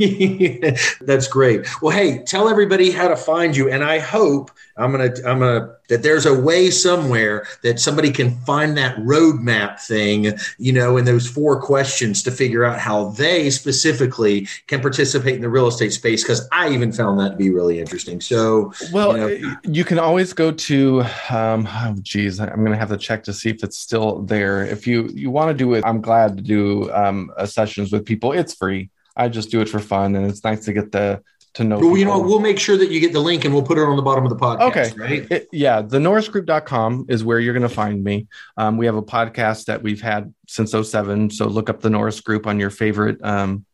anyway. That's great. Well, hey, tell everybody how to find you. And I hope I'm going to, I'm going to, that there's a way somewhere that somebody can find that roadmap thing, you know, and those four questions to figure out how they specifically can participate in the real estate space, because I even found that to be really interesting. So, well, you know, you can always go to, um, oh, geez, I'm going to have to check to see if it's still there. If you, you want to do it, I'm glad to do um, uh, sessions with people. It's free. I just do it for fun. And it's nice to get the to know. Well, you know, we'll make sure that you get the link and we'll put it on the bottom of the podcast. Okay. Right? It, yeah. the norris group dot com is where you're going to find me. Um, we have a podcast that we've had since oh seven. So look up the Norris Group on your favorite, um,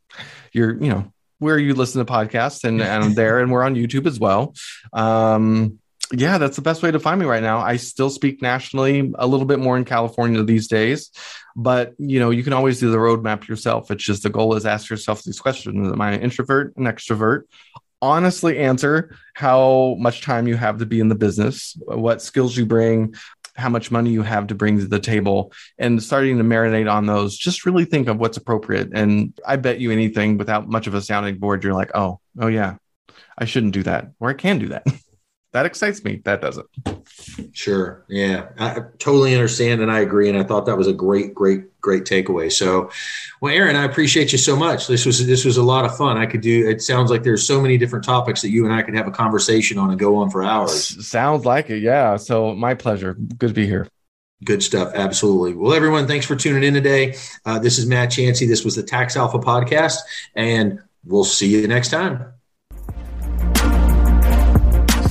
your, you know, where you listen to podcasts, and, and I'm there, and we're on YouTube as well. Um, yeah, that's the best way to find me right now. I still speak nationally, a little bit more in California these days, but you know, you can always do the roadmap yourself. It's just, the goal is ask yourself these questions. Am I an introvert, an extrovert? Honestly answer how much time you have to be in the business, what skills you bring, how much money you have to bring to the table, and starting to marinate on those. Just really think of what's appropriate. And I bet you anything, without much of a sounding board, you're like, oh, oh yeah, I shouldn't do that, or I can do that. That excites me. That doesn't. Sure. Yeah, I totally understand. And I agree. And I thought that was a great, great, great takeaway. So, well, Aaron, I appreciate you so much. This was, this was a lot of fun. I could do, it sounds like there's so many different topics that you and I could have a conversation on and go on for hours. Sounds like it. Yeah. So my pleasure. Good to be here. Good stuff. Absolutely. Well, everyone, thanks for tuning in today. Uh, this is Matt Chancey. This was the Tax Alpha Podcast, and we'll see you next time.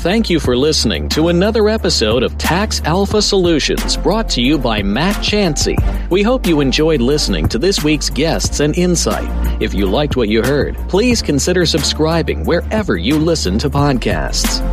Thank you for listening to another episode of Tax Alpha Solutions, brought to you by Matt Chancey. We hope you enjoyed listening to this week's guests and insight. If you liked what you heard, please consider subscribing wherever you listen to podcasts.